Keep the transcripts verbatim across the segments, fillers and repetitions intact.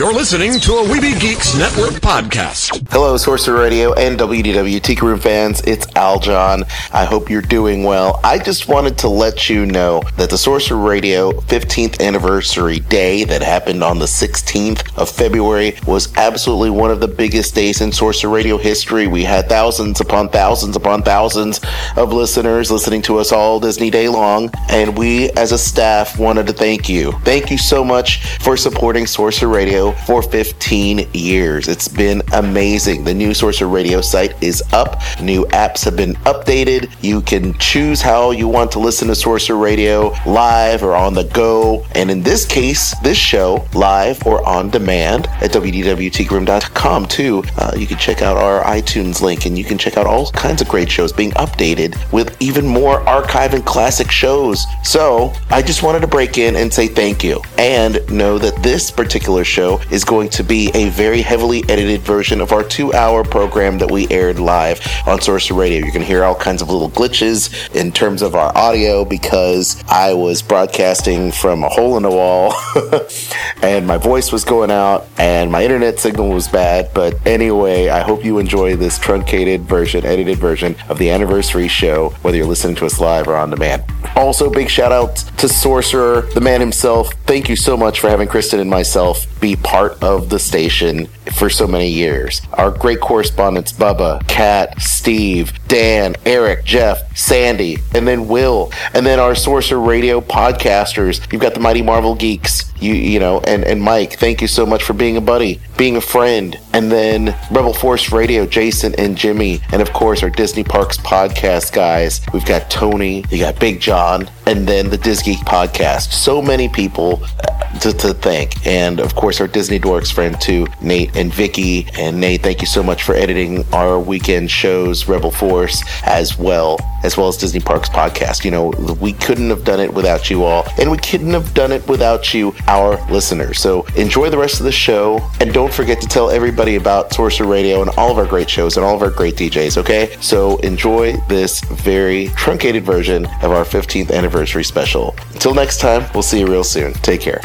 You're listening to a Weeby Geeks Network podcast. Hello, Sorcerer Radio and W D W Tiki Room fans. It's Aljon. I hope you're doing well. I just wanted to let you know that the Sorcerer Radio fifteenth anniversary day that happened on the sixteenth of February was absolutely one of the biggest days in Sorcerer Radio history. We had thousands upon thousands upon thousands of listeners listening to us all Disney day long, and we as a staff wanted to thank you. Thank you so much for supporting Sorcerer Radio for fifteen years. It's been amazing. The new Sorcerer Radio site is up. New apps have been updated. You can choose how you want to listen to Sorcerer Radio, live or on the go. And in this case, this show, live or on demand at W D W Tiki Room dot com too. Uh, you can check out our iTunes link, and you can check out all kinds of great shows being updated with even more archive and classic shows. So I just wanted to break in and say thank you, and know that this particular show is going to be a very heavily edited version of our two-hour program that we aired live on Sorcerer Radio. You can hear all kinds of little glitches in terms of our audio because I was broadcasting from a hole in the wall and my voice was going out and my internet signal was bad. But anyway, I hope you enjoy this truncated version, edited version of the anniversary show, whether you're listening to us live or on demand. Also, big shout out to Sorcerer, the man himself. Thank you so much for having Kristen and myself be part of the station for so many years. Our great correspondents, Bubba, Kat, Steve, Dan, Eric, Jeff, Sandy, and then Will. And then our Sorcerer Radio podcasters. You've got the Mighty Marvel Geeks, you you know, and, and Mike. Thank you so much for being a buddy, being a friend. And then Rebel Force Radio, Jason and Jimmy. And of course, our Disney Parks podcast guys. We've got Tony, you got Big John, and then the DisGeek podcast. So many people to, to thank. And of course, our Disney Dorks friend too, Nate and Vicky. And Nate, thank you so much for editing our weekend shows, Rebel Force, as well as well as Disney Parks podcast. You know, we couldn't have done it without you all, and we couldn't have done it without you, our listeners. So enjoy the rest of the show, and don't forget to tell everybody about Sorcerer Radio and all of our great shows and all of our great D Js, okay? So enjoy this very truncated version of our fifteenth anniversary special. Until next time, we'll see you real soon. Take care.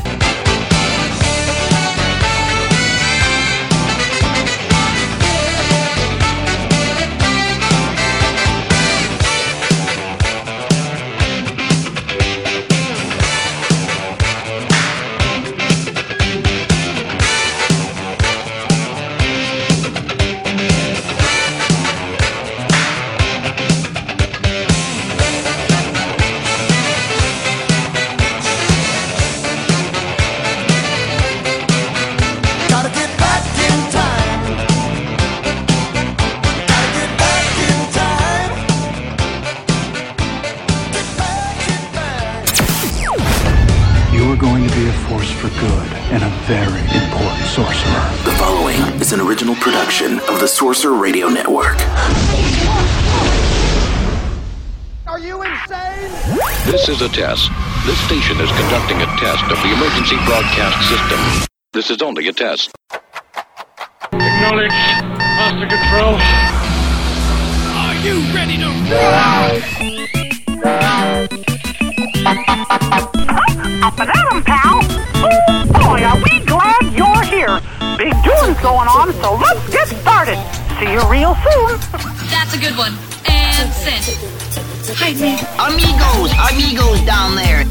Sorcerer Radio Network. Are you insane? This is a test. This station is conducting a test of the emergency broadcast system. This is only a test. Acknowledge. Master control. Are you ready to rock? Up and at 'em, pal. Oh, boy, are we glad you're here. Big doings going on, so let's get started. See you real soon. That's a good one. And send. Hide me. Amigos, amigos down there.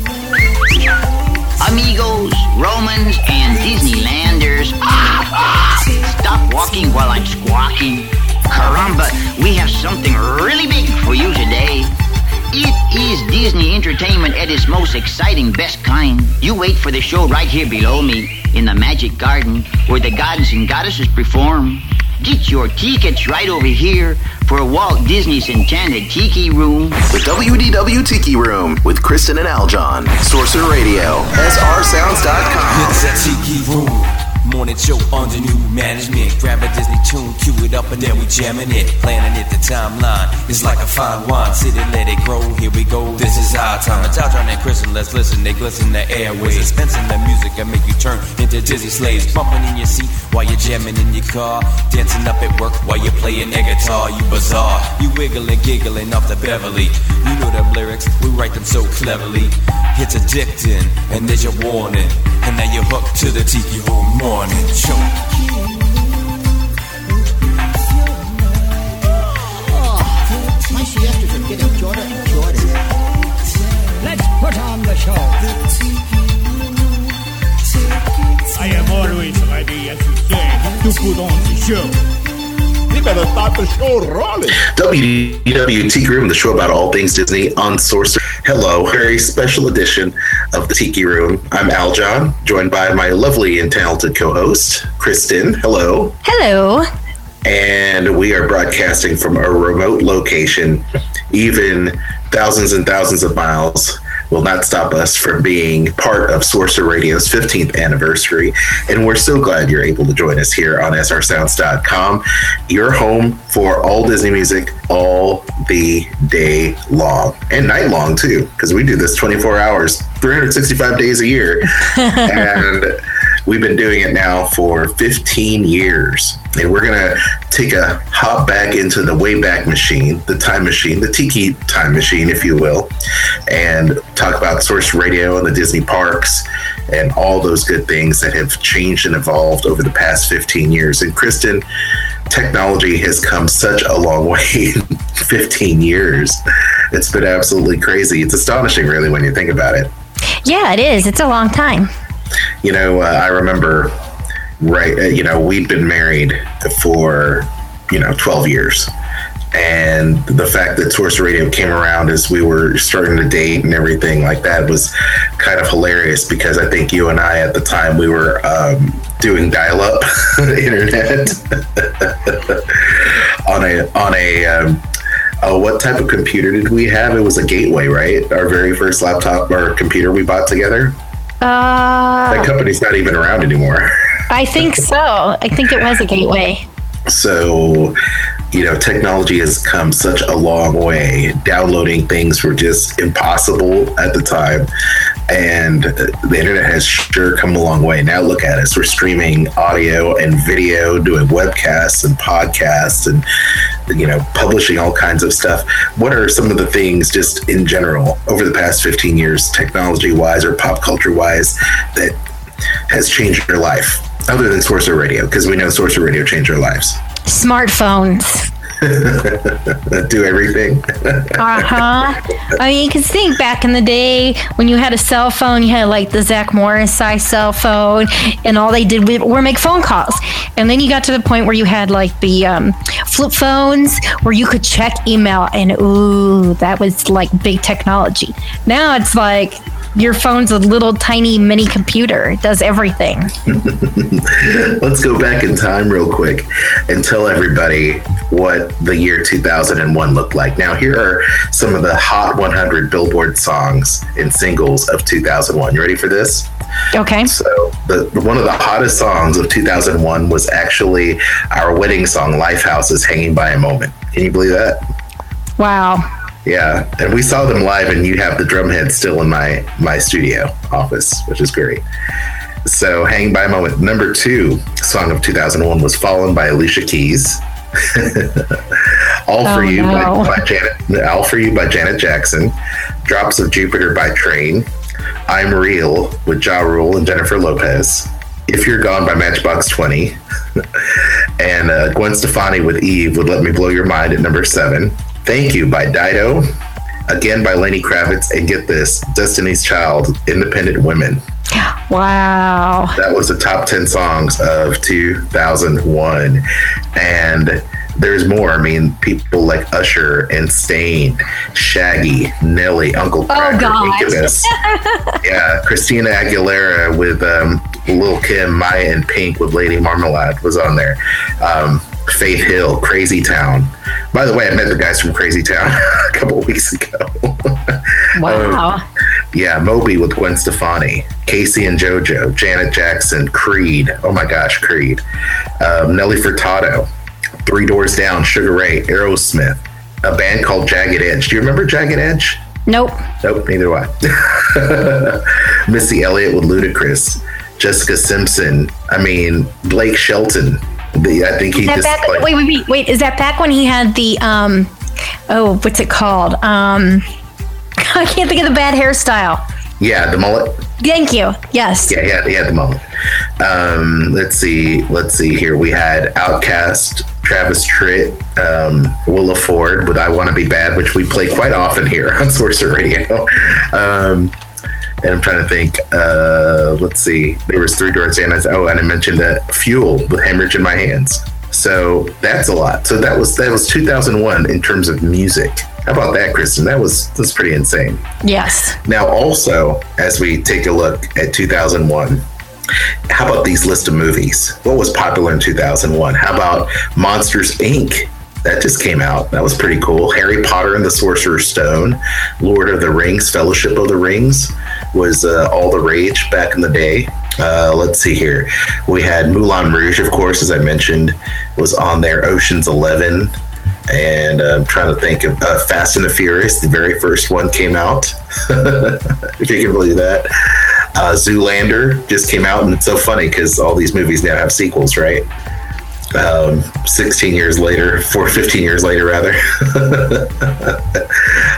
Amigos, Romans, and Disneylanders. Ah, ah. Stop walking while I'm squawking. Caramba, we have something really big for you today. It is Disney entertainment at its most exciting, best kind. You wait for the show right here below me in the Magic Garden where the gods and goddesses perform. Get your tickets right over here for Walt Disney's Enchanted Tiki Room. The W D W Tiki Room with Kristen and Aljon. Sorcerer Radio, S R Sounds dot com. It's a Tiki Room. Morning show under new management. Grab a Disney tune, cue it up, and then we jamming it. Planning it, the timeline is like a fine wine. Sit and let it grow, here we go, this is our time. It's Aljon and Kristen, let's listen, they glisten the airways. Dispensing the music and make you turn into dizzy slaves. Bumping in your seat while you're jamming in your car. Dancing up at work while you're playing that guitar. You bizarre, you wiggling, giggling off the Beverly. You know them lyrics, we write them so cleverly. It's addicting, and there's your warning. And now you're hooked to the Tiki Room morning. you put on the show. You better start the show rolling. W D W Tiki Room, the show about all things Disney on Sorcerer. Hello, very special edition of the Tiki Room. I'm Aljon, joined by my lovely and talented co-host, Kristen. Hello. Hello. And we are broadcasting from a remote location. Even thousands and thousands of miles will not stop us from being part of Sorcerer Radio's fifteenth anniversary. And we're so glad you're able to join us here on S R Sounds dot com, your home for all Disney music all the day long and night long, too, because we do this twenty-four hours, three hundred sixty-five days a year. And we've been doing it now for fifteen years. And we're going to take a hop back into the Wayback Machine, the time machine, the Tiki time machine, if you will, and talk about Sorcerer Radio and the Disney parks and all those good things that have changed and evolved over the past fifteen years. And Kristen, technology has come such a long way in fifteen years. It's been absolutely crazy. It's astonishing, really, when you think about it. Yeah, it is. It's a long time. You know, uh, I remember... Right, you know, we've been married for, you know, twelve years. And the fact that Sorcerer Radio came around as we were starting to date and everything like that was kind of hilarious, because I think you and I at the time, we were um, doing dial-up internet on a, on a, um, uh, what type of computer did we have? It was a Gateway, right? Our very first laptop or computer we bought together. Uh, that company's not even around anymore. I think so. I think it was a Gateway. So, you know, technology has come such a long way. Downloading things were just impossible at the time. And the internet has sure come a long way. Now look at us. We're streaming audio and video, doing webcasts and podcasts and, you know, publishing all kinds of stuff. What are some of the things just in general over the past fifteen years, technology-wise or pop culture-wise, that has changed your life? Other than Sorcerer Radio, because we know Sorcerer Radio changed our lives. Smartphones. Do everything. Uh-huh. I mean, you can think back in the day when you had a cell phone, you had like the Zach Morris size cell phone, and all they did were make phone calls. And then you got to the point where you had like the um, flip phones where you could check email, and ooh, that was like big technology. Now it's like... your phone's a little tiny mini computer. It does everything. Let's go back in time real quick and tell everybody what the year two thousand one looked like. Now, here are some of the Hot one hundred Billboard songs and singles of two thousand one. You ready for this? Okay. So the one of the hottest songs of two thousand one was actually our wedding song, Lifehouse is Hanging by a Moment. Can you believe that? Wow. Yeah, and we saw them live, and you have the drumhead still in my, my studio office, which is great. So, Hanging by a Moment. Number two song of two thousand one was Fallen by Alicia Keys. All oh, for You no. by, by Janet, All for You by Janet Jackson. Drops of Jupiter by Train. I'm Real with Ja Rule and Jennifer Lopez. If You're Gone by Matchbox twenty. And uh, Gwen Stefani with Eve would Let Me Blow Your Mind at number seven. Thank You by Dido, Again by Lenny Kravitz, and get this, Destiny's Child, Independent Women. Wow. That was the top ten songs of two thousand one. And there's more. I mean, people like Usher and Stain, Shaggy, Nelly, Uncle Cracker, oh, Incubus. Yeah, Christina Aguilera with um, Lil' Kim, Maya and Pink with Lady Marmalade was on there. Um, Faith Hill, Crazy Town. By the way, I met the guys from Crazy Town a couple of weeks ago. Wow. Um, yeah, Moby with Gwen Stefani, Casey and JoJo, Janet Jackson, Creed. Oh my gosh, Creed. Um, Nelly Furtado, Three Doors Down, Sugar Ray, Aerosmith, a band called Jagged Edge. Do you remember Jagged Edge? Nope. Nope, neither do I. Missy Elliott with Ludacris, Jessica Simpson. I mean, Blake Shelton. The, I think he just back, like, wait, wait, wait, wait. Is that back when he had the um? Oh, what's it called? Um, I can't think of the bad hairstyle. Yeah, the mullet. Thank you. Yes. Yeah, yeah, yeah, the mullet. Um, let's see, let's see here. We had Outkast, Travis Tritt, um, Willa Ford with "I Want to Be Bad," which we play quite often here on Sorcerer Radio. Um, And I'm trying to think. Uh, let's see. There was three doors in. I said, oh, and I mentioned that Fuel with Hemorrhage in My Hands. So that's a lot. So that was that was two thousand one in terms of music. How about that, Kristen? That was that's pretty insane. Yes. Now, also, as we take a look at two thousand one, how about these list of movies? What was popular in two thousand one? How about Monsters, Incorporated? That just came out. That was pretty cool. Harry Potter and the Sorcerer's Stone, Lord of the Rings, Fellowship of the Rings was uh, all the rage back in the day. Uh, let's see here. We had Moulin Rouge, of course, as I mentioned, was on there. Ocean's Eleven. And uh, I'm trying to think of uh, Fast and the Furious. The very first one came out, if you can believe that. Uh, Zoolander just came out, and it's so funny because all these movies now have sequels, right? Um, sixteen years later, four, fifteen years later, rather.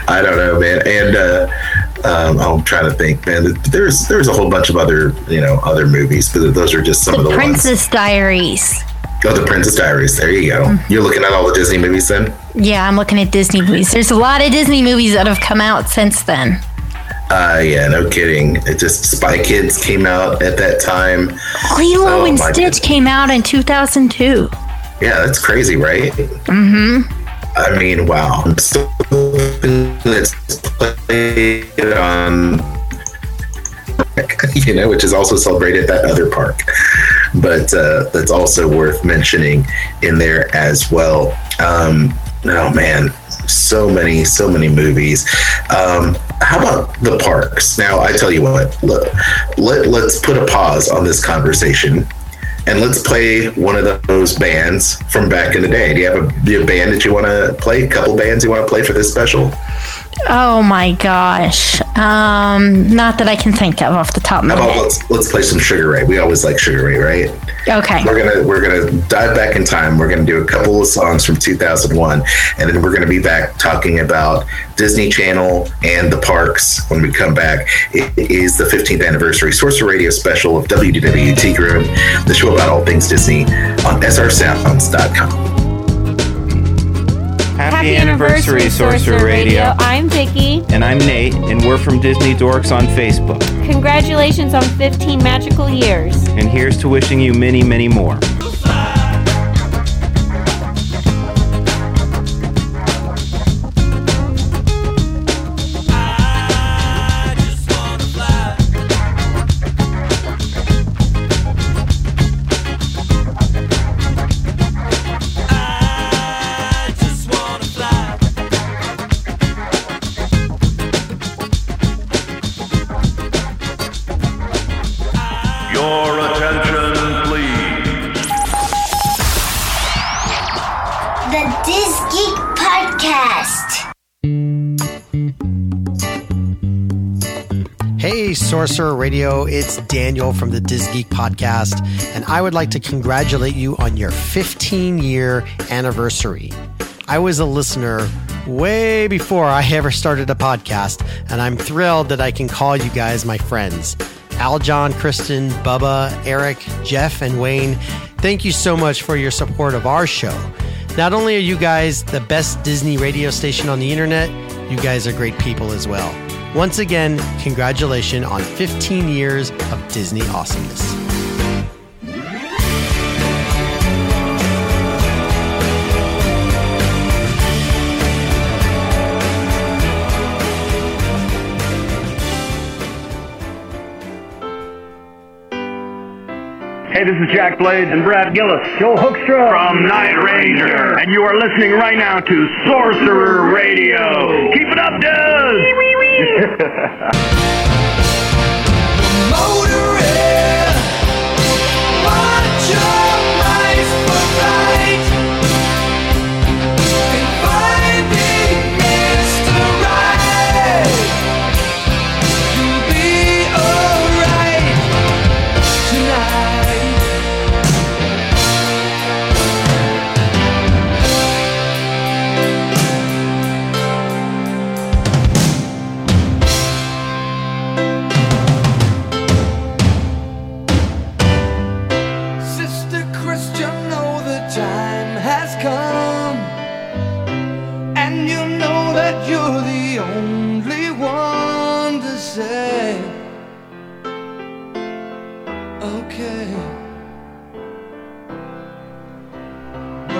I don't know, man. And uh, um, I'm trying to think, man. There's there's a whole bunch of other you know other movies, but those are just some the of the Princess ones. Diaries. Oh, The Princess Diaries. There you go. Mm-hmm. You're looking at all the Disney movies then? Yeah, I'm looking at Disney movies. There's a lot of Disney movies that have come out since then. Uh, yeah, no kidding. It just Spy Kids came out at that time. Lilo oh, and Stitch goodness. came out in two thousand two. Yeah, that's crazy, right? Mm-hmm. I mean, wow. I'm still hoping that's played on, you know, which is also celebrated at that other park. But uh, that's also worth mentioning in there as well. Um, oh, man. So many, so many movies. Um, how about the parks? Now, I tell you what, look, let, let's put a pause on this conversation and let's play one of those bands from back in the day. Do you have a, do you have a band that you want to play? A couple bands you want to play for this special? Oh, my gosh. Um, not that I can think of off the top of my head. Let's, let's play some Sugar Ray. We always like Sugar Ray, right? Okay. We're going to we're gonna dive back in time. We're going to do a couple of songs from two thousand one, and then we're going to be back talking about Disney Channel and the parks when we come back. It is the fifteenth anniversary Sorcerer Radio special of W D W Tiki Room, the show about all things Disney on S R Sounds dot com. Happy, Happy anniversary, anniversary Sorcerer Radio. Radio. I'm Vicky. And I'm Nate, and we're from Disney Dorks on Facebook. Congratulations on fifteen magical years. And here's to wishing you many, many more. Sorcerer Radio, it's Daniel from the DisGeek Podcast, and I would like to congratulate you on your fifteen-year anniversary. I was a listener way before I ever started a podcast, and I'm thrilled that I can call you guys my friends. Aljon, Kristen, Bubba, Eric, Jeff, and Wayne, thank you so much for your support of our show. Not only are you guys the best Disney radio station on the internet, you guys are great people as well. Once again, congratulations on fifteen years of Disney awesomeness. Hey, this is Jack Blades and Brad Gillis, Joel Hoekstra from Night Ranger, and you are listening right now to Sorcerer Radio. Keep it up, dudes! Motorhead, watch your eyes for right, and finding is to right. You'll be alright tonight.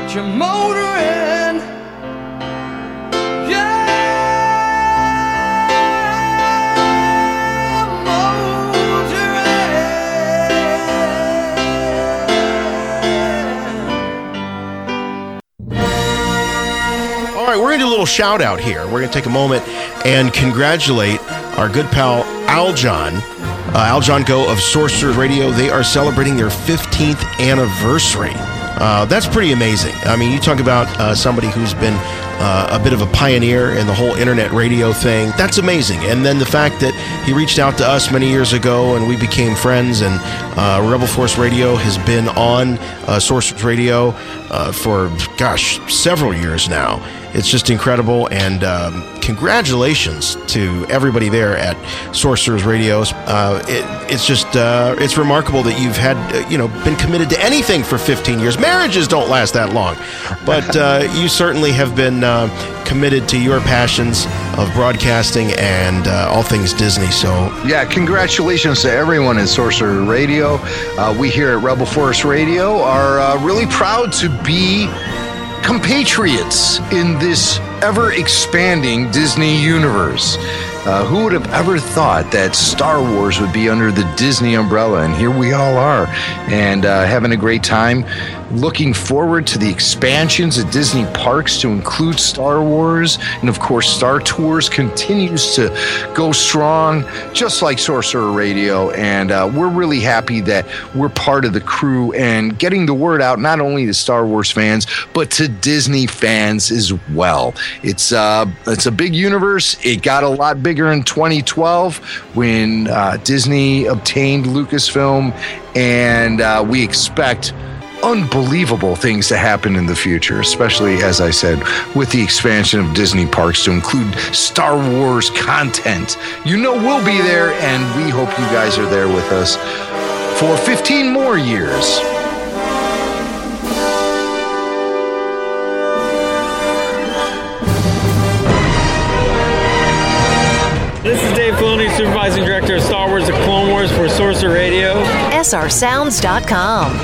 Get your motor in. Yeah, motor in. All right, we're going to do a little shout out here. We're going to take a moment and congratulate our good pal Aljon. Uh, Aljon Go of Sorcerer Radio. They are celebrating their fifteenth anniversary. Uh, that's pretty amazing. I mean, you talk about uh, somebody who's been uh, a bit of a pioneer in the whole internet radio thing. That's amazing. And then the fact that he reached out to us many years ago and we became friends, and uh, Rebel Force Radio has been on uh, Sorcerer's Radio uh, for, gosh, several years now. It's just incredible, and um, congratulations to everybody there at Sorcerer's Radio. Uh, it, it's just, uh, it's remarkable that you've had, uh, you know, been committed to anything for fifteen years. Marriages don't last that long, but uh, you certainly have been uh, committed to your passions of broadcasting and uh, all things Disney, so. Yeah, congratulations to everyone at Sorcerer Radio. Uh, we here at Rebel Force Radio are uh, really proud to be compatriots in this ever-expanding Disney universe. Uh, who would have ever thought that Star Wars would be under the Disney umbrella? And here we all are, and uh, having a great time, looking forward to the expansions at Disney parks to include Star Wars. And of course, Star Tours continues to go strong, just like Sorcerer Radio. And uh, we're really happy that we're part of the crew and getting the word out, not only to Star Wars fans, but to Disney fans as well. It's, uh, it's a big universe. It got a lot bigger in twenty twelve when uh, Disney obtained Lucasfilm. And uh, we expect unbelievable things to happen in the future, especially, as I said, with the expansion of Disney parks to include Star Wars content. You know we'll be there, and we hope you guys are there with us for fifteen more years. This is Dave Filoni, Supervising Director of Star Wars The Clone Wars for Sorcerer Radio. S R Sounds dot com.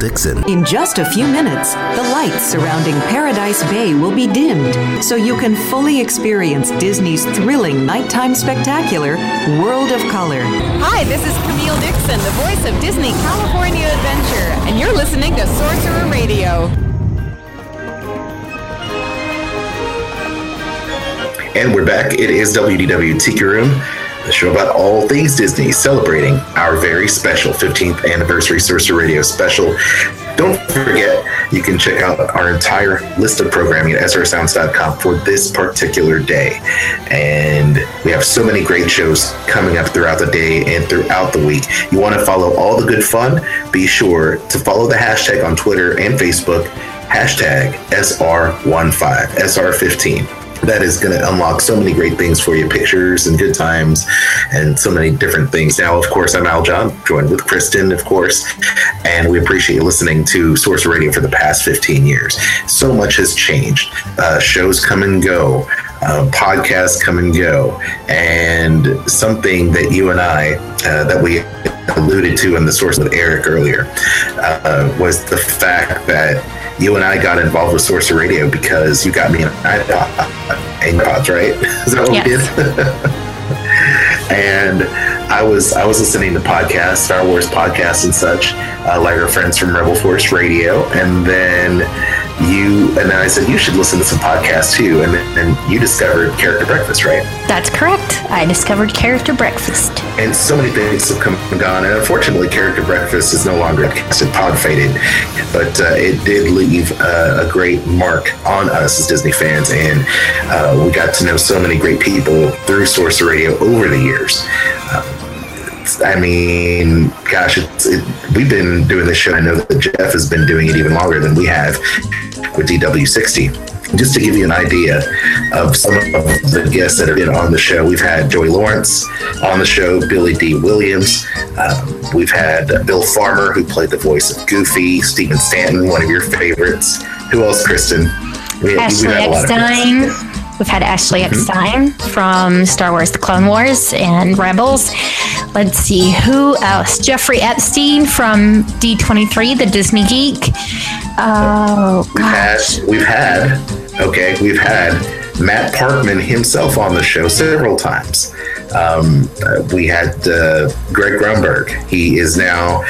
Dixon. In just a few minutes, the lights surrounding Paradise Bay will be dimmed so you can fully experience Disney's thrilling nighttime spectacular, World of Color. Hi, this is Camille Dixon, the voice of Disney California Adventure, and you're listening to Sorcerer Radio. And we're back. It is W D W Tiki Room, the show about all things Disney, celebrating our very special fifteenth anniversary Sorcerer Radio special. Don't forget, you can check out our entire list of programming at S R Sounds dot com for this particular day. And we have so many great shows coming up throughout the day and throughout the week. You want to follow all the good fun? Be sure to follow the hashtag on Twitter and Facebook, hashtag S R fifteen, S R fifteen. That is going to unlock so many great things for you, pictures and good times and so many different things. Now, of course, I'm Aljon, joined with Kristen, of course, and we appreciate you listening to Sorcerer Radio for the past fifteen years. So much has changed. Uh, shows come and go. Uh, podcasts come and go. And something that you and I, uh, that we alluded to in the source with Eric earlier, uh, was the fact that you and I got involved with Sorcerer Radio because you got me an iPod, iPods, right? Is that what yes. we did? And I was I was listening to podcasts, Star Wars podcasts and such, uh, like our friends from Rebel Force Radio. And then you and then I said, you should listen to some podcasts too. And then and you discovered Character Breakfast, right? That's correct. I discovered Character Breakfast. And so many things have come and gone. And unfortunately, Character Breakfast is no longer a pod faded, but uh, it did leave uh, a great mark on us as Disney fans. And uh, we got to know so many great people through Sorcerer Radio over the years. Uh, I mean, gosh, it's, it, we've been doing this show. I know that Jeff has been doing it even longer than we have with D W sixty. Just to give you an idea of some of the guests that have been on the show, we've had Joey Lawrence on the show, Billy D. Williams. Um, we've had Bill Farmer, who played the voice of Goofy, Stephen Stanton, one of your favorites. Who else, Kristen? We, Ashley we've had Eckstein. A lot of We've had Ashley Eckstein mm-hmm. from Star Wars The Clone Wars and Rebels. Let's see, who else? Jeffrey Epstein from D twenty-three, the Disney Geek. Oh, we've gosh. Had, we've had, okay, we've had Matt Parkman himself on the show several times. Um, uh, we had uh, Greg Grunberg. He is now...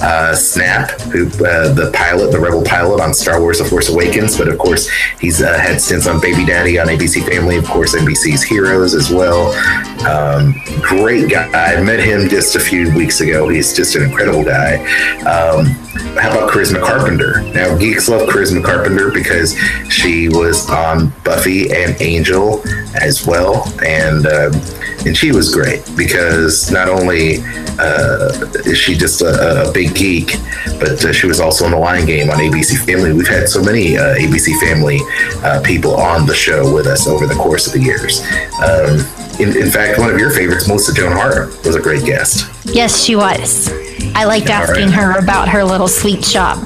Uh, Snap, who uh, the pilot, the rebel pilot on Star Wars The Force Awakens, but of course he's uh, had stints on Baby Daddy on A B C Family, of course N B C's Heroes as well. Um, great guy. I met him just a few weeks ago. He's just an incredible guy. Um, how about Charisma Carpenter? Now geeks love Charisma Carpenter because she was on Buffy and Angel as well, and um, and she was great because not only uh, is she just a, a big geek, but uh, she was also in The Lion Game on A B C Family. We've had so many uh, A B C Family uh, people on the show with us over the course of the years. Um, in, in fact, one of your favorites, Melissa Joan Hart, was a great guest. Yes, she was. I liked yeah, asking right. her about her little sweet shop.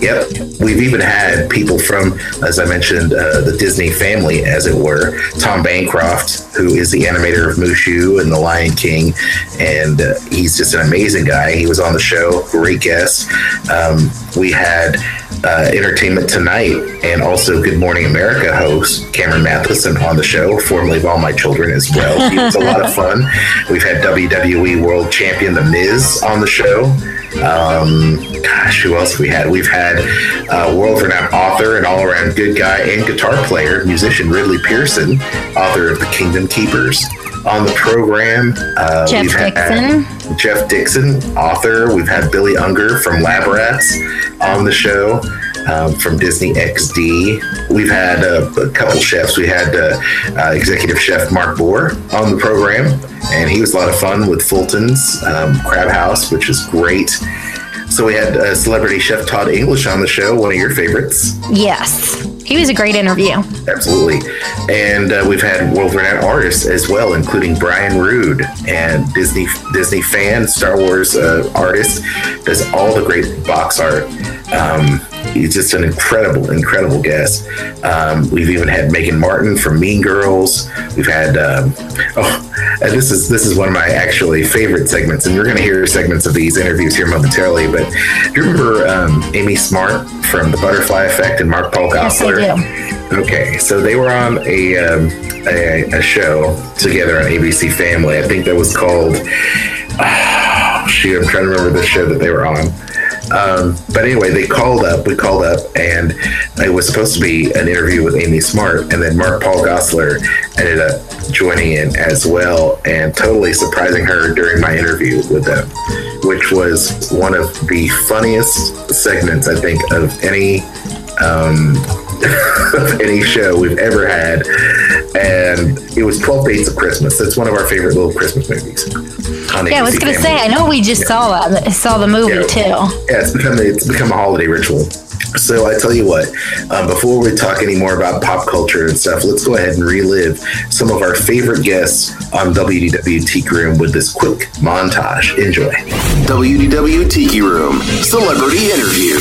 Yep. We've even had people from, as I mentioned, uh, the Disney family, as it were. Tom Bancroft, who is the animator of Mushu and The Lion King, and uh, he's just an amazing guy. He was on the show. Great guest. Um, we had uh, Entertainment Tonight and also Good Morning America host Cameron Matheson on the show, formerly of All My Children as well. He was a lot of fun. We've had W W E World Champion The Miz on the show. Um, gosh, who else we had? We've had uh, world-renowned author and all-around good guy and guitar player, musician Ridley Pearson, author of The Kingdom Keepers, on the program. Uh, Jeff we've had Dixon. Jeff Dixon, author. We've had Billy Unger from Lab Rats on the show. Um, from Disney X D. We've had uh, a couple chefs. We had uh, uh, executive chef Mark Bohr on the program, and he was a lot of fun with Fulton's um, Crab House, which is great. So we had uh, celebrity chef Todd English on the show, one of your favorites. Yes. He was a great interview. Absolutely. And uh, we've had world-renowned artists as well, including Brian Rood, and Disney Disney fan, Star Wars uh, artist, does all the great box art. Um, he's just an incredible, incredible guest. Um, we've even had Megan Martin from Mean Girls. We've had, um, oh, Uh, this is this is one of my actually favorite segments, and you're going to hear segments of these interviews here momentarily. But do you remember um, Amy Smart from The Butterfly Effect and Mark Paul Gosselaar? Yes, I do. Okay, so they were on a, um, a a show together on A B C Family. I think that was called. Oh, shoot, I'm trying to remember the show that they were on. Um, but anyway, they called up, we called up, and it was supposed to be an interview with Amy Smart, and then Mark Paul Gosselaar ended up joining in as well and totally surprising her during my interview with them, which was one of the funniest segments, I think, of any um, of any show we've ever had. And it was twelve Dates of Christmas. That's one of our favorite little Christmas movies. Yeah, I was going to say, I know we just yeah. saw that, saw the movie, yeah. too. Yeah, it's become, it's become a holiday ritual. So I tell you what, um, before we talk any more about pop culture and stuff, let's go ahead and relive some of our favorite guests on W D W Tiki Room with this quick montage. Enjoy. W D W Tiki Room, Celebrity Interview.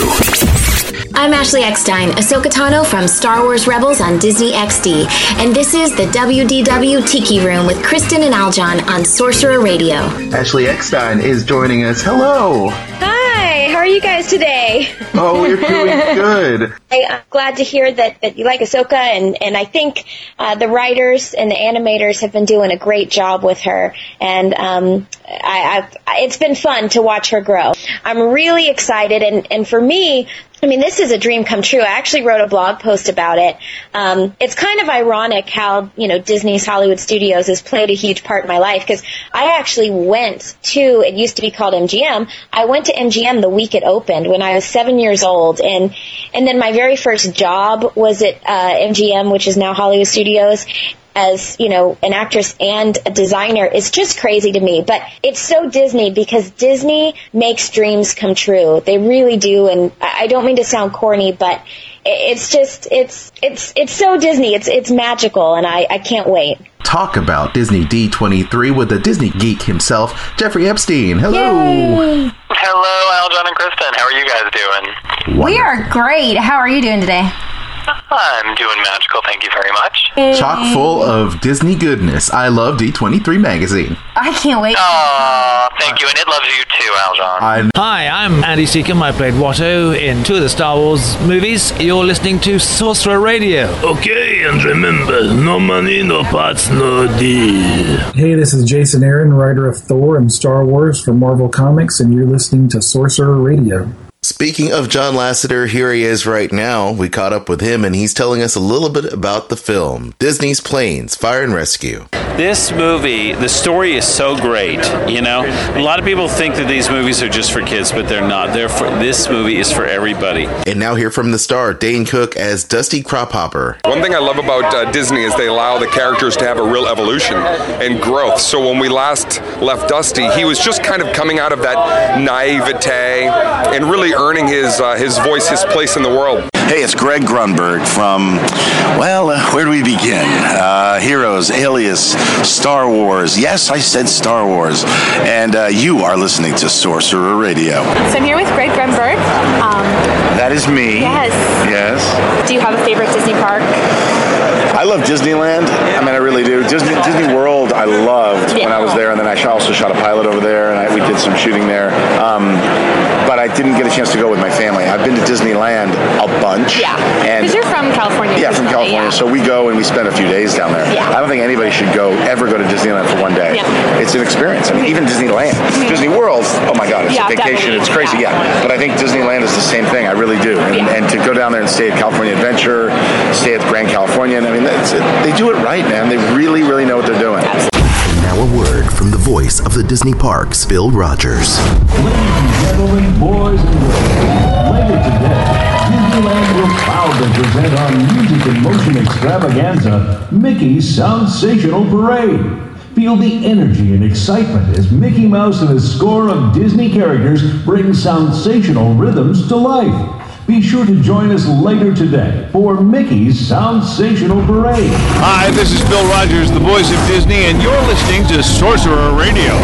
I'm Ashley Eckstein, Ahsoka Tano from Star Wars Rebels on Disney X D, and this is the W D W Tiki Room with Kristen and Aljon on Sorcerer Radio. Ashley Eckstein is joining us. Hello! Hi! How are you guys today? Oh, we're doing good. I, I'm glad to hear that, that you like Ahsoka, and, and I think uh, the writers and the animators have been doing a great job with her, and um, I, I've, it's been fun to watch her grow. I'm really excited, and, and for me, I mean, this is a dream come true. I actually wrote a blog post about it. Um, it's kind of ironic how, you know, Disney's Hollywood Studios has played a huge part in my life, because I actually went to, it used to be called M G M, I went to M G M the week it opened when I was seven years old, and and then my very first job was at uh, M G M, which is now Hollywood Studios, as, you know, an actress and a designer. It's just crazy to me. But it's so Disney, because Disney makes dreams come true. They really do. And I don't mean to sound corny, but it's just, it's it's it's so Disney. It's it's magical, and I, I can't wait. Talk about Disney D twenty-three with the Disney geek himself, Jeffrey Epstein. Hello. Yay. Hello, Aljon and Kristen. How are you guys doing? Wonderful. We are great. How are you doing today? I'm doing magical, thank you very much. Hey. Chock full of Disney goodness. I love D twenty-three magazine. I can't wait. Oh, thank you, and it loves you too, Aljon. I'm- Hi, I'm Andy Secombe. I played Watto in two of the Star Wars movies. You're listening to Sorcerer Radio. Okay, and remember, no money, no parts, no deal. Hey, this is Jason Aaron, writer of Thor and Star Wars for Marvel Comics, and you're listening to Sorcerer Radio. Speaking of John Lasseter, here he is right now. We caught up with him, and he's telling us a little bit about the film, Disney's Planes, Fire and Rescue. This movie, the story is so great, you know? A lot of people think that these movies are just for kids, but they're not. They're for, this movie is for everybody. And now hear from the star, Dane Cook, as Dusty Crophopper. One thing I love about uh, Disney is they allow the characters to have a real evolution and growth. So when we last left Dusty, he was just kind of coming out of that naivete and really earning his uh, his voice, his place in the world. Hey, it's Greg Grunberg from, well, uh, where do we begin? Uh, Heroes, Alias, Star Wars. Yes, I said Star Wars. And uh, you are listening to Sorcerer Radio. So I'm here with Greg Grunberg. Um, that is me. Yes. Yes. Do you have a favorite Disney park? I love Disneyland. I mean, I really do. Disney Disney World, I loved when I was there, and then I also shot a pilot over there, and I, we did some shooting there. Um, but I didn't get a chance to go with my family. I've been to Disneyland a bunch. Yeah, because you're from California. Yeah, from California. Yeah. So we go and we spend a few days down there. Yeah. I don't think anybody should go ever go to Disneyland for one day. Yeah. It's an experience. I mean, even Disneyland. Mm-hmm. Disney World, oh my God, it's yeah, a vacation. Definitely. It's crazy, yeah. yeah. But I think Disneyland is the same thing. I really do. And, yeah. and to go down there and stay at California Adventure, stay at Grand Californian, I mean, That's it. They do it right, man. They really, really know what they're doing. And now a word from the voice of the Disney parks, Bill Rogers. Ladies and gentlemen, boys and girls, later today, Disneyland will proudly present our music and motion extravaganza, Mickey's Soundsational Parade. Feel the energy and excitement as Mickey Mouse and his score of Disney characters bring soundsational rhythms to life. Be sure to join us later today for Mickey's Soundsational Parade. Hi, this is Bill Rogers, the voice of Disney, and you're listening to Sorcerer Radio.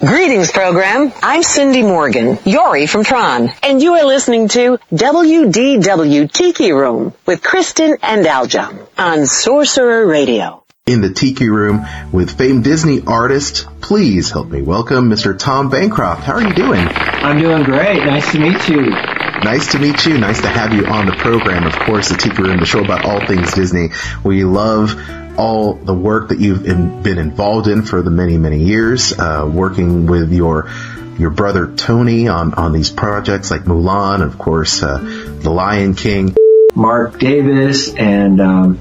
Greetings, program. I'm Cindy Morgan, Yori from Tron, and you are listening to W D W Tiki Room with Kristen and Aljon on Sorcerer Radio. In the Tiki Room with famed Disney artist, please help me welcome Mister Tom Bancroft. How are you doing? I'm doing great. Nice to meet you. Nice to meet you. Nice to have you on the program. Of course, the Tiki Room, the show about all things Disney. We love all the work that you've in, been involved in for the many, many years, uh, working with your your brother Tony on, on these projects like Mulan, of course, uh, The Lion King. Mark Davis and um,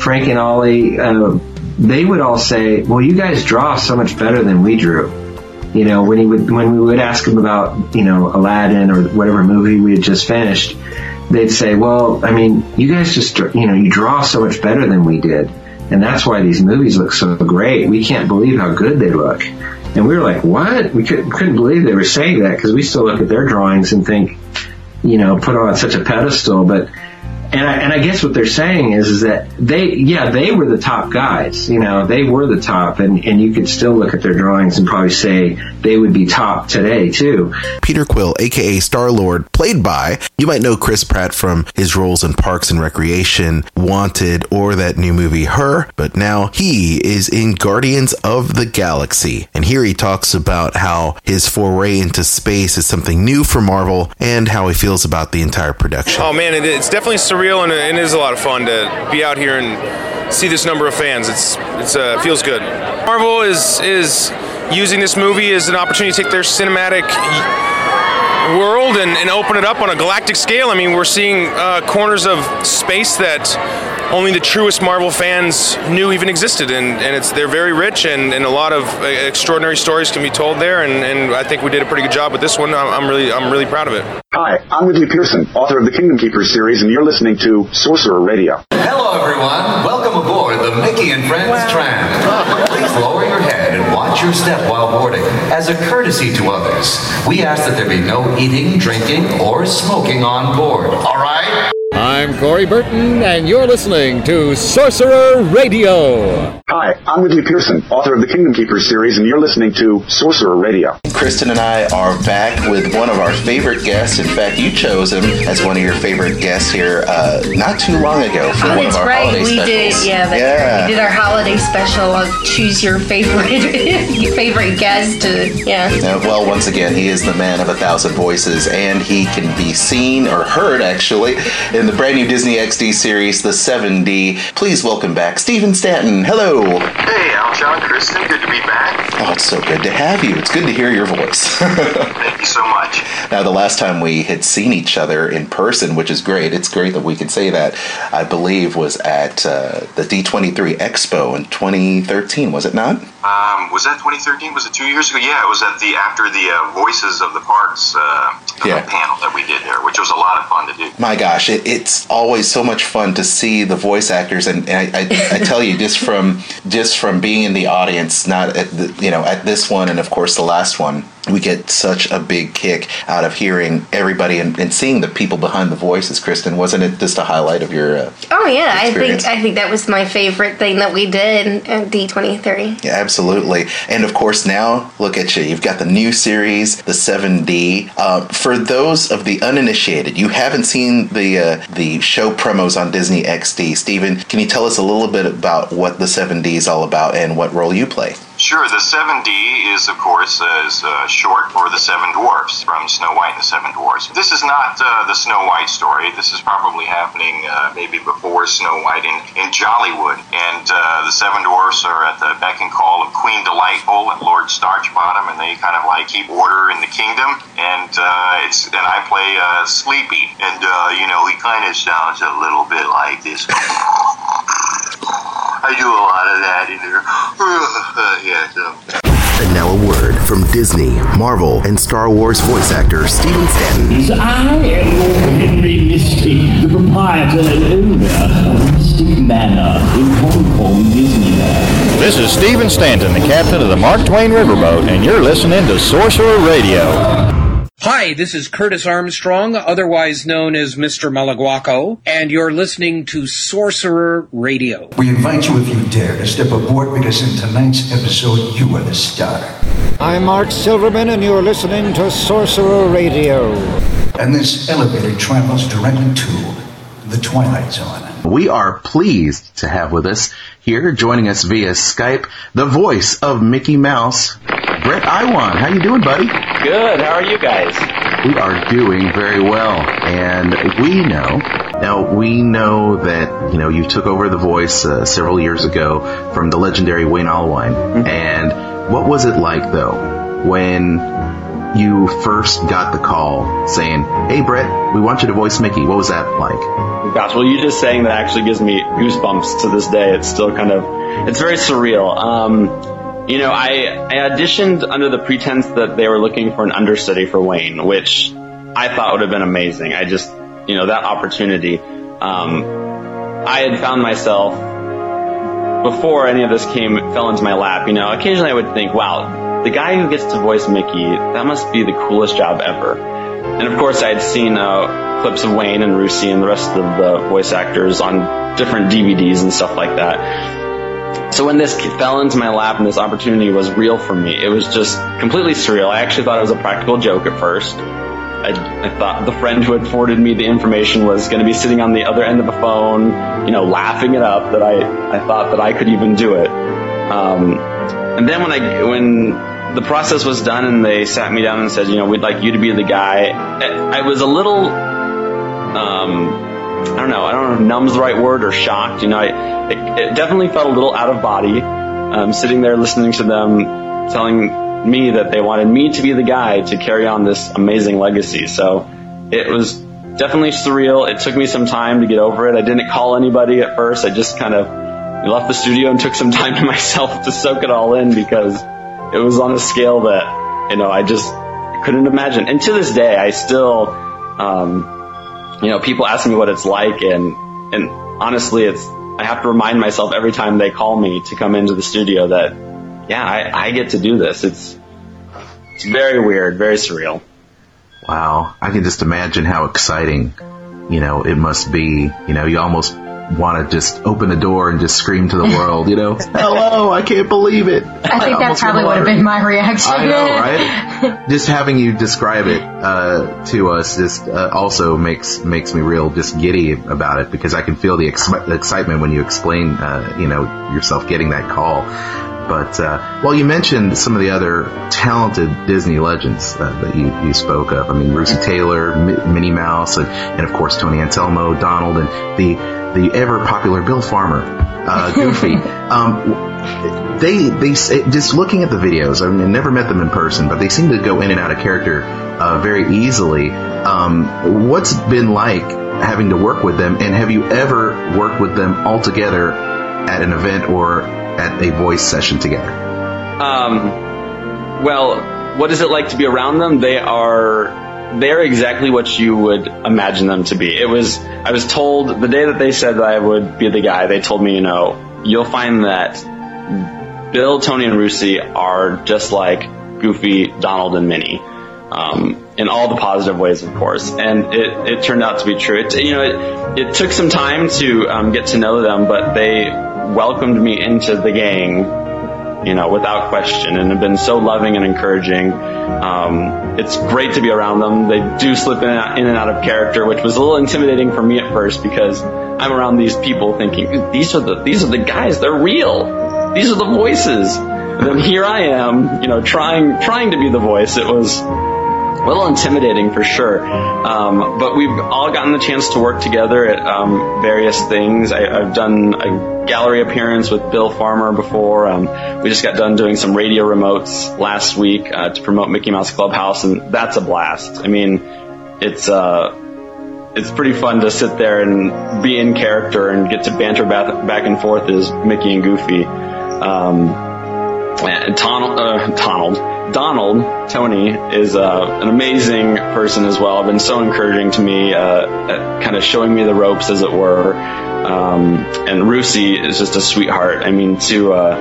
Frank and Ollie, uh, they would all say, well, you guys draw so much better than we drew. You know, when he would, when we would ask them about, you know, Aladdin or whatever movie we had just finished, they'd say, well, I mean, you guys just, you know, you draw so much better than we did. And that's why these movies look so great. We can't believe how good they look. And we were like, what? We couldn't, couldn't believe they were saying that because we still look at their drawings and think, you know, put on such a pedestal. But And I, and I guess what they're saying is, is that they, yeah, they were the top guys. You know, they were the top, and, and you could still look at their drawings and probably say they would be top today, too. Peter Quill, a k a. Star-Lord, played by, you might know Chris Pratt from his roles in Parks and Recreation, Wanted, or that new movie, Her, but now he is in Guardians of the Galaxy. And here he talks about how his foray into space is something new for Marvel and how he feels about the entire production. Oh, man, it, it's definitely surreal. Real and it is a lot of fun to be out here and see this number of fans. It's it's uh, feels good. Marvel is is using this movie as an opportunity to take their cinematic world and, and open it up on a galactic scale. I mean, we're seeing uh, corners of space that only the truest Marvel fans knew even existed, and, and it's they're very rich, and, and a lot of extraordinary stories can be told there, and, and I think we did a pretty good job with this one. I'm really I'm really proud of it. Hi, I'm Whitley Pearson, author of the Kingdom Keepers series, and you're listening to Sorcerer Radio. Hello, everyone. Welcome aboard the Mickey and Friends wow. Tram. Please lower your head and watch your step while boarding. As a courtesy to others, we ask that there be no eating, drinking, or smoking on board. All right? I'm Corey Burton, and you're listening to Sorcerer Radio. Hi, I'm Whitley Pearson, author of the Kingdom Keepers series, and you're listening to Sorcerer Radio. Kristen and I are back with one of our favorite guests. In fact, you chose him as one of your favorite guests here uh, not too long ago for oh, one of our right. holiday we specials. That's right, we did. Yeah, that's yeah. Right. We did our holiday special of choose your favorite your favorite guest. To, yeah. Uh, well, once again, he is the man of a thousand voices, and he can be seen or heard, actually, in the brand new Disney X D series, the seven D. Please welcome back Stephen Stanton. Hello. Hey, Aljon, Kristen. Good to be back. Oh, it's so good to have you. It's good to hear your voice. Thank you so much. Now, the last time we had seen each other in person, which is great. It's great that we can say that, I believe, was at uh, the D twenty-three Expo in twenty thirteen, was it not? Um, was that twenty thirteen? Was it two years ago? Yeah, it was at the after the uh, Voices of the Parks uh, yeah. panel that we did there, which was a lot of fun to do. My gosh, it, it It's always so much fun to see the voice actors, and, and I, I, I tell you, just from just from being in the audience, not at the, you know, at this one, and of course the last one, we get such a big kick out of hearing everybody and, and seeing the people behind the voices. Kristen, wasn't it just a highlight of your? Uh, oh yeah, experience? I think I think that was my favorite thing that we did at D twenty-three. Yeah, absolutely, and of course now look at you. You've got the new series, the seven D. Uh, for those of the uninitiated, you haven't seen the uh, the show promos on Disney X D. Stephen, can you tell us a little bit about what the seven D is all about and what role you play? Sure. The seven D is, of course, uh, is uh, short for the Seven Dwarfs from Snow White and the Seven Dwarfs. This is not uh, the Snow White story. This is probably happening uh, maybe before Snow White in, in Jollywood. And uh, the Seven Dwarfs are at the beck and call of Queen Delightful and Lord Starchbottom, and they kind of like keep order in the kingdom. And uh, it's and I play uh, Sleepy, and uh, you know he kind of sounds a little bit like this. I do a lot of that in there. yeah, so. And now a word from Disney, Marvel, and Star Wars voice actor Stephen Stanton. I am Lord Henry Misty, the proprietor and owner of Mystic Manor in Hong Kong, Disneyland. This is Stephen Stanton, the captain of the Mark Twain Riverboat, and you're listening to Sorcerer Radio. Hi, this is Curtis Armstrong, otherwise known as Mister Malaguaco, and you're listening to Sorcerer Radio. We invite you, if you dare, to step aboard because in tonight's episode, you are the star. I'm Mark Silverman, and you're listening to Sorcerer Radio. And this elevator travels directly to the Twilight Zone. we are pleased to have with us here, joining us via Skype, the voice of Mickey Mouse, Brett Iwan. How you doing, buddy? Good. How are you guys? We are doing very well, and we know now we know that you know you took over the voice uh, several years ago from the legendary Wayne Allwine. Mm-hmm. And what was it like though when you first got the call saying, "Hey Brett, we want you to voice Mickey"? What was that like? Gosh, well, you just saying that actually gives me goosebumps to this day. It's still kind of, it's very surreal. Um, you know, I, I auditioned under the pretense that they were looking for an understudy for Wayne, which I thought would have been amazing. I just, you know, that opportunity. Um, I had found myself, before any of this came, fell into my lap, you know, occasionally I would think, wow, the guy who gets to voice Mickey, that must be the coolest job ever. And of course, I had seen uh, clips of Wayne and Russi and the rest of the voice actors on different D V Ds and stuff like that. So when this fell into my lap and this opportunity was real for me, it was just completely surreal. I actually thought it was a practical joke at first. I, I thought the friend who had forwarded me the information was going to be sitting on the other end of the phone, you know, laughing it up that I, I thought that I could even do it. Um, and then when I, when... the process was done and they sat me down and said, you know, we'd like you to be the guy. I was a little, um, I don't know, I don't know if numb's the right word or shocked. You know, I, it, it definitely felt a little out of body, um, sitting there listening to them telling me that they wanted me to be the guy to carry on this amazing legacy. So it was definitely surreal. It took me some time to get over it. I didn't call anybody at first. I just kind of left the studio and took some time to myself to soak it all in, because it was on a scale that, you know, I just couldn't imagine. And to this day, I still, um, you know, people ask me what it's like. And, and honestly, it's, I have to remind myself every time they call me to come into the studio that, yeah, I, I get to do this. It's, it's very weird, very surreal. Wow. I can just imagine how exciting, you know, it must be. You know, you almost want to just open the door and just scream to the world, you know, hello, I can't believe it. I think I that probably would have been my reaction. I know, right? Just having you describe it uh, to us just uh, also makes makes me real just giddy about it, because I can feel the ex- excitement when you explain, uh, you know, yourself getting that call. But, uh, well, you mentioned some of the other talented Disney legends that, that you, you spoke of. I mean, Russi Taylor, M- Minnie Mouse, and, and, of course, Tony Anselmo, Donald, and the, the ever-popular Bill Farmer, uh, Goofy. um, they, they just looking at the videos, I mean, I never met them in person, but they seem to go in and out of character uh, very easily. Um, what's been like having to work with them, and have you ever worked with them all together at an event or at a voice session together? Um, well, what is it like to be around them? They are, they're exactly what you would imagine them to be. It was, I was told, the day that they said that I would be the guy, they told me, you know, you'll find that Bill, Tony, and Russi are just like Goofy, Donald, and Minnie. Um, in all the positive ways, of course. And it, it turned out to be true. It, you know, it, it took some time to um, get to know them, but they welcomed me into the gang, you know, without question, and have been so loving and encouraging. Um, it's great to be around them. They do slip in and, out, in and out of character, which was a little intimidating for me at first, because I'm around these people thinking, these are the, these are the guys, they're real. These are the voices. And then here I am, you know, trying, trying to be the voice. It was a little intimidating for sure, um, but we've all gotten the chance to work together at um, various things. I, I've done a gallery appearance with Bill Farmer before. Um, we just got done doing some radio remotes last week uh, to promote Mickey Mouse Clubhouse, and that's a blast. I mean, it's uh, it's pretty fun to sit there and be in character and get to banter back, back and forth as Mickey and Goofy. Um, and Donald, uh, Donald. Donald, Tony, is uh, an amazing person as well. Been so encouraging to me, uh, uh, kind of showing me the ropes, as it were. Um, and Russi is just a sweetheart. I mean, to uh,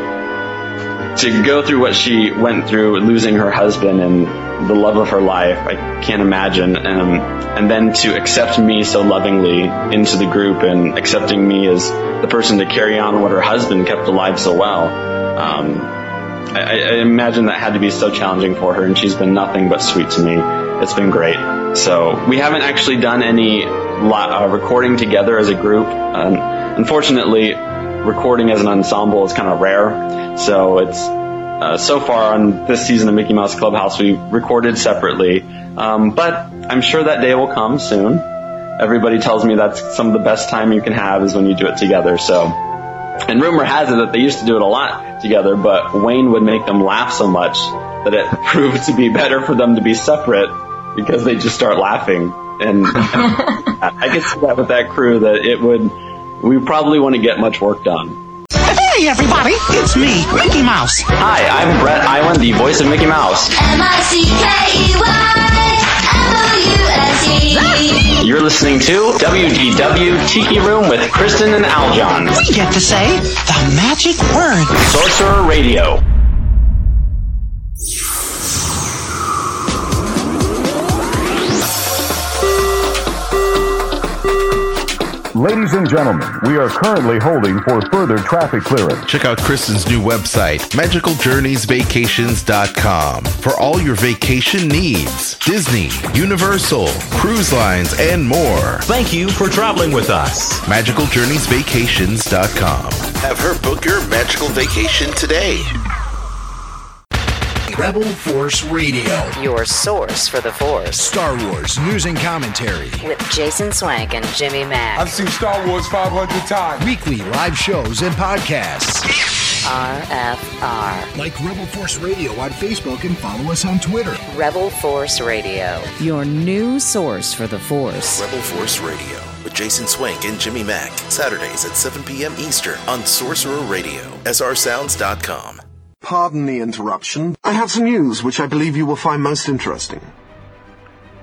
to go through what she went through, losing her husband and the love of her life, I can't imagine. Um, and then to accept me so lovingly into the group and accepting me as the person to carry on what her husband kept alive so well. Um, I, I imagine that had to be so challenging for her, and she's been nothing but sweet to me. It's been great. So we haven't actually done any lot, uh, recording together as a group. Um, Unfortunately, recording as an ensemble is kind of rare, so it's uh, so far on this season of Mickey Mouse Clubhouse, we recorded separately, um, but I'm sure that day will come soon. Everybody tells me that's some of the best time you can have is when you do it together, so... And rumor has it that they used to do it a lot together, but Wayne would make them laugh so much that it proved to be better for them to be separate because they just start laughing. And I could see that with that crew, that it would, we probably wouldn't get much work done. Hey everybody, it's me, Mickey Mouse. Hi, I'm Brett Iwan, the voice of Mickey Mouse. M I C K E Y M O U S E. That's me. You're listening to W D W Tiki Room with Kristen and Aljon. We get to say the magic word. Sorcerer Radio. Ladies and gentlemen, we are currently holding for further traffic clearance. Check out Kristen's new website, magical journeys vacations dot com, for all your vacation needs. Disney, Universal, cruise lines, and more. Thank you for traveling with us. magical journeys vacations dot com. Have her book your magical vacation today. Rebel Force Radio, your source for the Force. Star Wars news and commentary with Jason Swank and Jimmy Mack. I've seen Star Wars five hundred times. Weekly live shows and podcasts. R F R. Like Rebel Force Radio on Facebook and follow us on Twitter. Rebel Force Radio, your new source for the Force. Rebel Force Radio with Jason Swank and Jimmy Mack. Saturdays at seven p.m. Eastern on Sorcerer Radio. S R Sounds dot com. Pardon the interruption. I have some news which I believe you will find most interesting.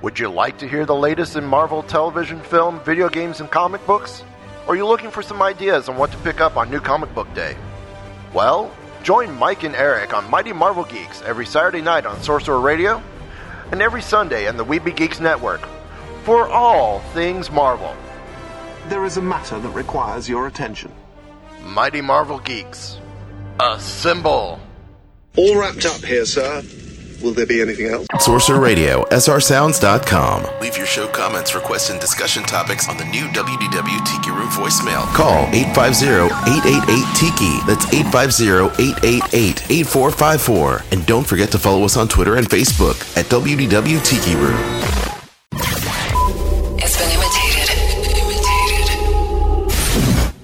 Would you like to hear the latest in Marvel television, film, video games, and comic books? Or are you looking for some ideas on what to pick up on New Comic Book Day? Well, join Mike and Eric on Mighty Marvel Geeks every Saturday night on Sorcerer Radio and every Sunday on the Weeby Geeks Network for all things Marvel. There is a matter that requires your attention. Mighty Marvel Geeks. A symbol. All wrapped up here, sir. Will there be anything else? Sorcerer Radio, S R Sounds dot com. Leave your show comments, requests, and discussion topics on the new W D W Tiki Room voicemail. Call eight five zero, eight eight eight, T I K I. That's eight five zero, eight eight eight, eight four five four. And don't forget to follow us on Twitter and Facebook at W D W Tiki Room. It's been imitated. Imitated.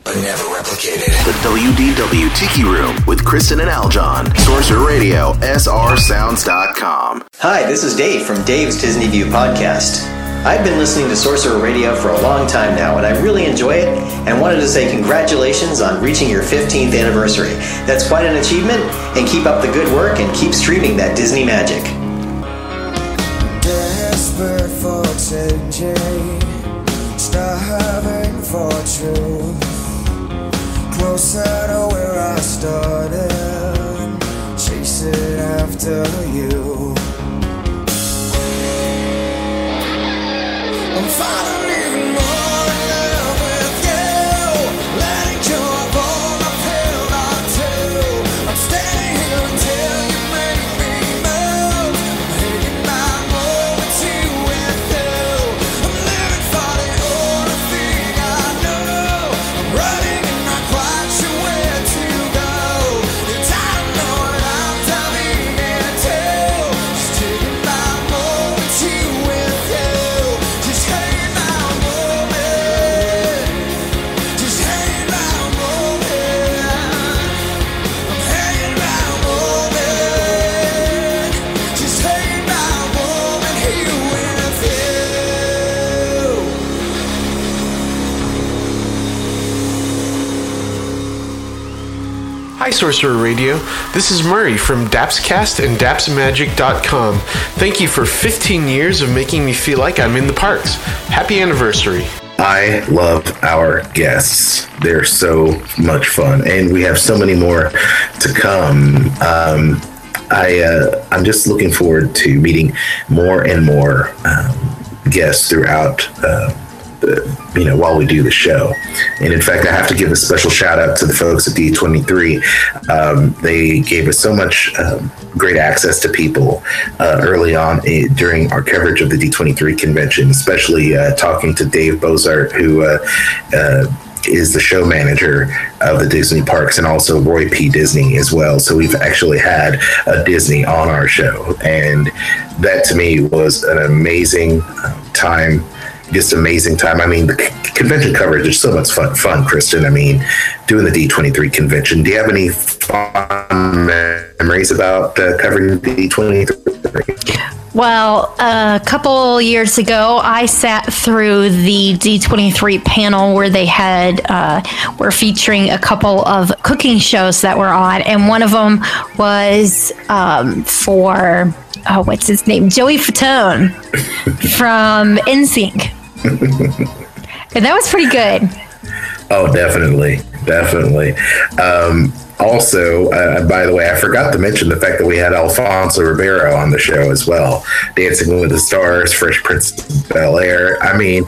But never replicated. The W D W Tiki Room with Kristen and Aljon. Sorcerer Radio, S R Sounds dot com. Hi, this is Dave from Dave's Disney View Podcast. I've been listening to Sorcerer Radio for a long time now, and I really enjoy it and wanted to say congratulations on reaching your fifteenth anniversary. That's quite an achievement, and keep up the good work and keep streaming that Disney magic. Desperate for changing, starving for truth. Closer to where I started, chasing after you. I'm finally even more in love with you, letting go of all I feel I do. I'm staying here until you make me move. I'm hitting my moments you with you. I'm living for the only thing I know. I'm running. Sorcerer Radio. This is Murray from Dapscast and Daps Magic dot com. Thank you for fifteen years of making me feel like I'm in the parks. Happy anniversary. I love our guests. They're so much fun, and we have so many more to come. Um, I, uh, I'm just looking forward to meeting more and more um, guests throughout uh Uh, you know, while we do the show. And in fact, I have to give a special shout out to the folks at D twenty-three. Um, they gave us so much um, great access to people uh, early on uh, during our coverage of the D twenty-three convention, especially uh, talking to Dave Bozart, who uh, uh, is the show manager of the Disney parks, and also Roy P. Disney as well. So we've actually had a Disney on our show, and that to me was an amazing time. Just amazing time. I mean, the convention coverage is so much fun, fun, Kristen. I mean, doing the D twenty-three convention. Do you have any fun memories about uh, covering D twenty-three? Well, a couple years ago, I sat through the D twenty-three panel where they had, uh, were featuring a couple of cooking shows that were on, and one of them was um, for, oh, what's his name? Joey Fatone from N Sync. And that was pretty good. Oh, definitely. Definitely. Um, also, uh, by the way, I forgot to mention the fact that we had Alfonso Ribeiro on the show as well. Dancing with the Stars, Fresh Prince of Bel-Air. I mean,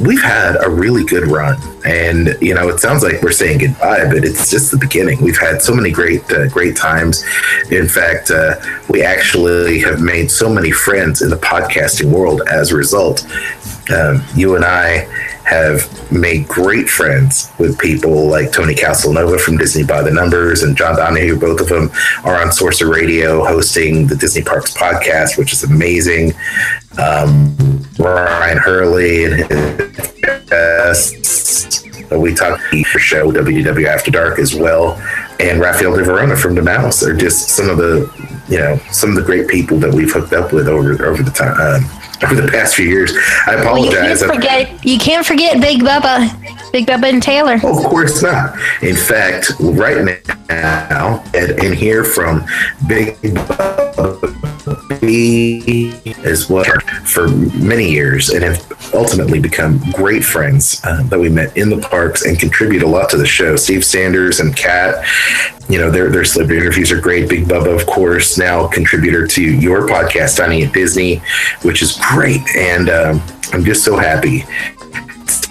we've had a really good run. And, you know, it sounds like we're saying goodbye, but it's just the beginning. We've had so many great, uh, great times. In fact, uh, we actually have made so many friends in the podcasting world as a result. Um, you and I have made great friends with people like Tony Casanova from Disney by the Numbers and John Donahue. Both of them are on Sorcerer Radio hosting the Disney Parks podcast, which is amazing. Um, Ryan Hurley and his guests. We talked to the show W D W After Dark as well, and Rafael De Verona from The Mouse are just some of the, you know, some of the great people that we've hooked up with over over the time. Um, over the past few years. I apologize. Well, you, can't forget, you can't forget Big Bubba. Big Bubba and Taylor. Oh, of course not. In fact, right now, and hear from Big Bubba as well for many years, and have ultimately become great friends uh, that we met in the parks and contribute a lot to the show. Steve Sanders and Kat, you know, their their celebrity interviews are great. Big Bubba, of course, now contributor to your podcast, Dining at Disney, which is great. And um, I'm just so happy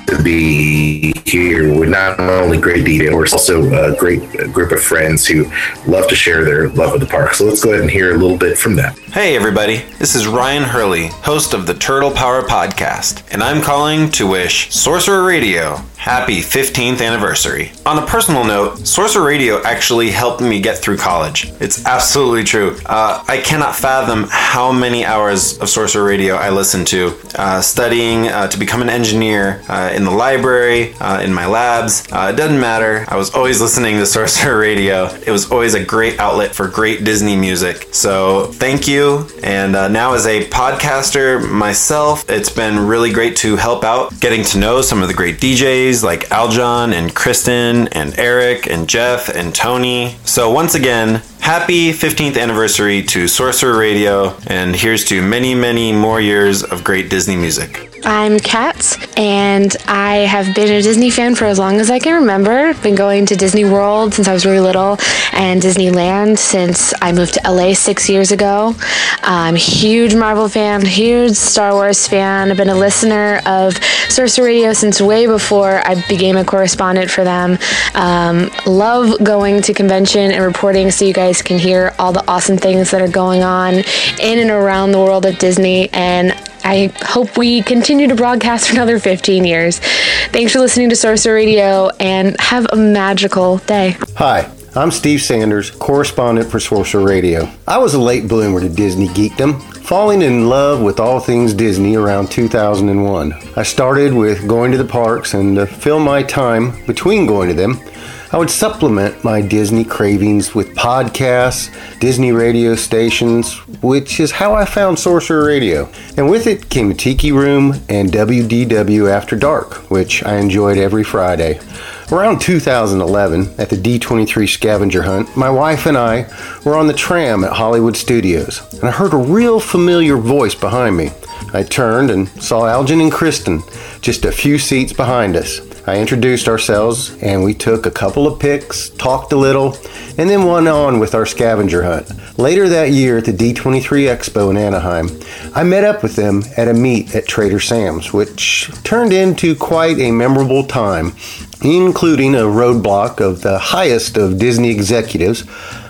to be here with not only great Dido, but also a great group of friends who love to share their love of the park. So let's go ahead and hear a little bit from them. Hey, everybody. This is Ryan Hurley, host of the Turtle Power Podcast, and I'm calling to wish Sorcerer Radio happy fifteenth anniversary. On a personal note, Sorcerer Radio actually helped me get through college. It's absolutely true. Uh, I cannot fathom how many hours of Sorcerer Radio I listened to, uh, studying uh, to become an engineer, uh, in the library, uh, in my labs. Uh, it doesn't matter. I was always listening to Sorcerer Radio. It was always a great outlet for great Disney music. So thank you. And uh, now as a podcaster myself, it's been really great to help out, getting to know some of the great D Js, like Aljon and Kristen and Eric and Jeff and Tony. So once again, happy fifteenth anniversary to Sorcerer Radio, and here's to many, many more years of great Disney music. I'm Kat, and I have been a Disney fan for as long as I can remember. I've been going to Disney World since I was really little, and Disneyland since I moved to L A six years ago. I'm a huge Marvel fan, huge Star Wars fan. I've been a listener of Sorcerer Radio since way before I became a correspondent for them. Um, love going to convention and reporting so you guys can hear all the awesome things that are going on in and around the world of Disney, and I hope we continue to broadcast for another fifteen years. Thanks for listening to Sorcerer Radio, and have a magical day. Hi, I'm Steve Sanders, correspondent for Sorcerer Radio. I was a late bloomer to Disney geekdom, falling in love with all things Disney around two thousand one. I started with going to the parks, and to fill my time between going to them, I would supplement my Disney cravings with podcasts, Disney radio stations, which is how I found Sorcerer Radio. And with it came the Tiki Room and W D W After Dark, which I enjoyed every Friday. Around two thousand eleven, at the D twenty-three scavenger hunt, my wife and I were on the tram at Hollywood Studios, and I heard a real familiar voice behind me. I turned and saw Aljon and Kristen, just a few seats behind us. I introduced ourselves, and we took a couple of pics, talked a little, and then went on with our scavenger hunt. Later that year at the D twenty-three Expo in Anaheim, I met up with them at a meet at Trader Sam's, which turned into quite a memorable time, including a roadblock of the highest of Disney executives,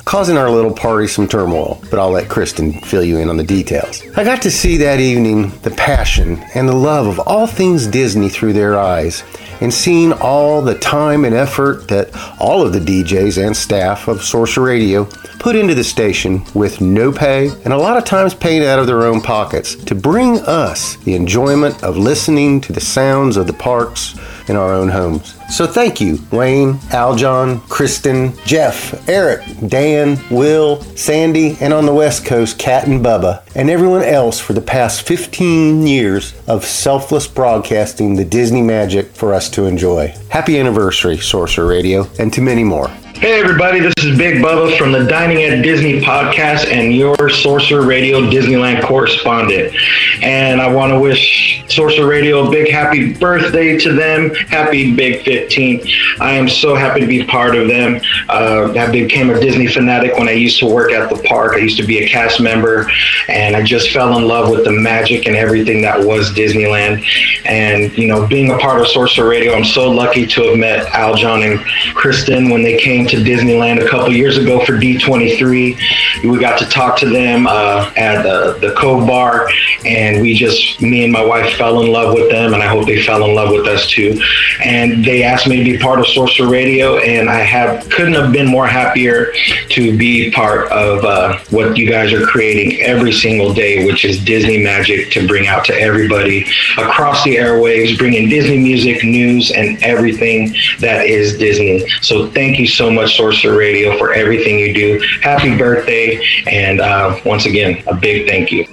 causing our little party some turmoil, but I'll let Kristen fill you in on the details. I got to see that evening the passion and the love of all things Disney through their eyes, and seen all the time and effort that all of the D Js and staff of Sorcerer Radio put into the station with no pay and a lot of times paid out of their own pockets to bring us the enjoyment of listening to the sounds of the parks in our own homes. So thank you, Wayne, Aljon, Kristen, Jeff, Eric, Dan, Will, Sandy, and on the West Coast, Cat and Bubba, and everyone else for the past fifteen years of selfless broadcasting the Disney magic for us to enjoy. Happy anniversary, Sorcerer Radio, and to many more. Hey everybody, this is Big Bubba from the Dining at Disney podcast and your Sorcerer Radio Disneyland correspondent. And I want to wish Sorcerer Radio a big happy birthday to them. Happy Big fifteen. I am so happy to be part of them. Uh, I became a Disney fanatic when I used to work at the park. I used to be a cast member and I just fell in love with the magic and everything that was Disneyland. And, you know, being a part of Sorcerer Radio, I'm so lucky to have met Aljon and Kristen when they came to Disneyland a couple years ago for D twenty-three. We got to talk to them uh, at the, the Cove Bar, and we just, me and my wife fell in love with them, and I hope they fell in love with us too. And they asked me to be part of Sorcerer Radio, and I have couldn't have been more happier to be part of uh, what you guys are creating every single day, which is Disney magic to bring out to everybody across the airwaves, bringing Disney music, news, and everything that is Disney. So thank you so much. much Sorcerer Radio for everything you do. Happy birthday, and uh, once again, a big thank you.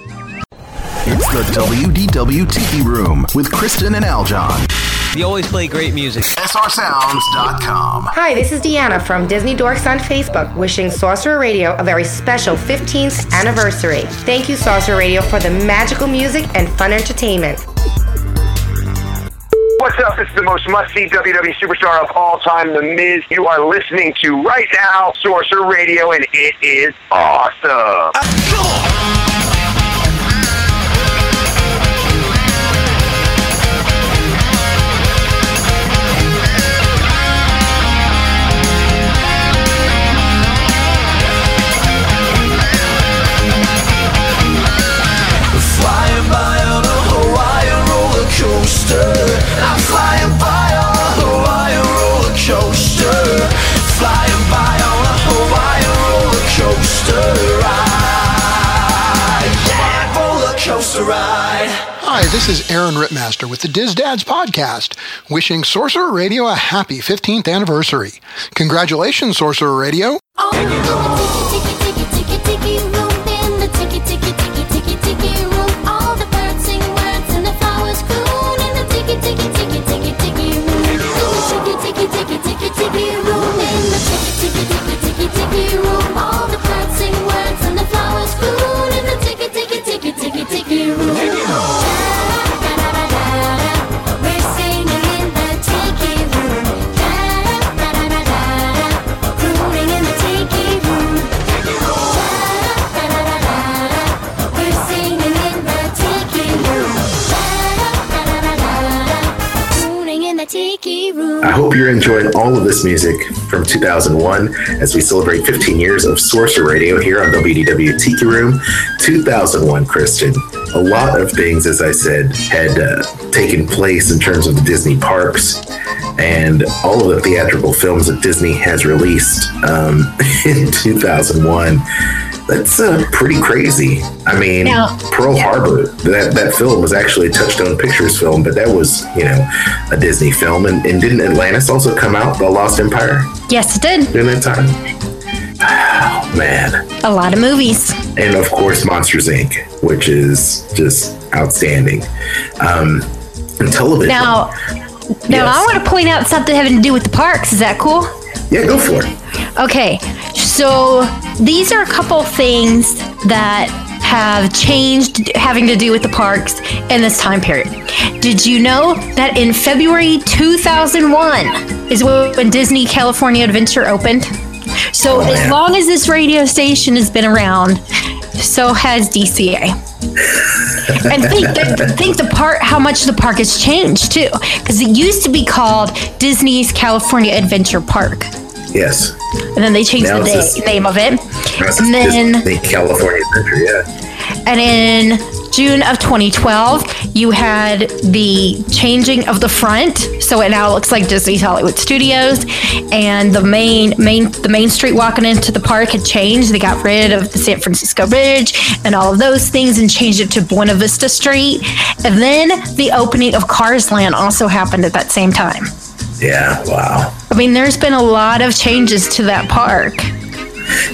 It's the W D W Tiki Room with Kristen and Aljon. You always play great music. S R Sounds dot com. Hi, this is Deanna from Disney Dorks on Facebook, wishing Sorcerer Radio a very special fifteenth anniversary. Thank you, Sorcerer Radio, for the magical music and fun entertainment. What's up? It's the most must-see W W E superstar of all time, The Miz. You are listening to, right now, Sorcerer Radio, and it is awesome. Flying by on a Hawaiian roller coaster. I'm flying by on a Hawaiian roller coaster. Flying by on a Hawaiian roller coaster ride. Yeah, roller coaster ride. Hi, this is Aaron Ripmaster with the Diz Dads podcast, wishing Sorcerer Radio a happy fifteenth anniversary. Congratulations, Sorcerer Radio. Oh. Tiki, tiki, tiki, tiki, tiki, room in the tiki, tiki, tiki, tiki, tiki room. All the birds sing words and the flowers croon in the tiki, tiki, tiki. Tiki room in the tiki tiki tiki tiki tiki room. All the birds sing words and the flowers bloom in the tiki tiki tiki tiki tiki room. Da da da da da, we're singing in the tiki room. Da da da da da, crooning in the tiki room. Da da da da da, we're singing in the tiki room. Da da da da da, crooning in the tiki room. I hope you're enjoying all of this music from two thousand one as we celebrate fifteen years of Sorcerer Radio here on W D W Tiki Room. two thousand one, Kristen. A lot of things, as I said, had uh, taken place in terms of the Disney parks and all of the theatrical films that Disney has released um, in two thousand one. That's uh, pretty crazy. I mean, now, Pearl yeah. Harbor, that, that film was actually a Touchstone Pictures film, but that was, you know, a Disney film. And, and didn't Atlantis also come out, The Lost Empire? Yes, it did. During that time? Oh, man. A lot of movies. And, of course, Monsters, Incorporated, which is just outstanding. Um, and television. Now, yes. now, I want to point out something having to do with the parks. Is that cool? Yeah, go for it. Okay, so these are a couple things that have changed having to do with the parks in this time period. Did you know that in February two thousand one is when Disney California Adventure opened? So oh, as man. long as this radio station has been around, so has D C A. And think the, think the part how much the park has changed too, because it used to be called Disney's California Adventure Park. Yes. And then they changed now the day, name of it. And then Disney California Adventure, yeah. And in June of twenty twelve, you had the changing of the front, so it now looks like Disney's Hollywood Studios, and the main main the main street walking into the park had changed. They got rid of the San Francisco Bridge and all of those things and changed it to Buena Vista Street. And then the opening of Cars Land also happened at that same time. Yeah, wow. I mean, there's been a lot of changes to that park.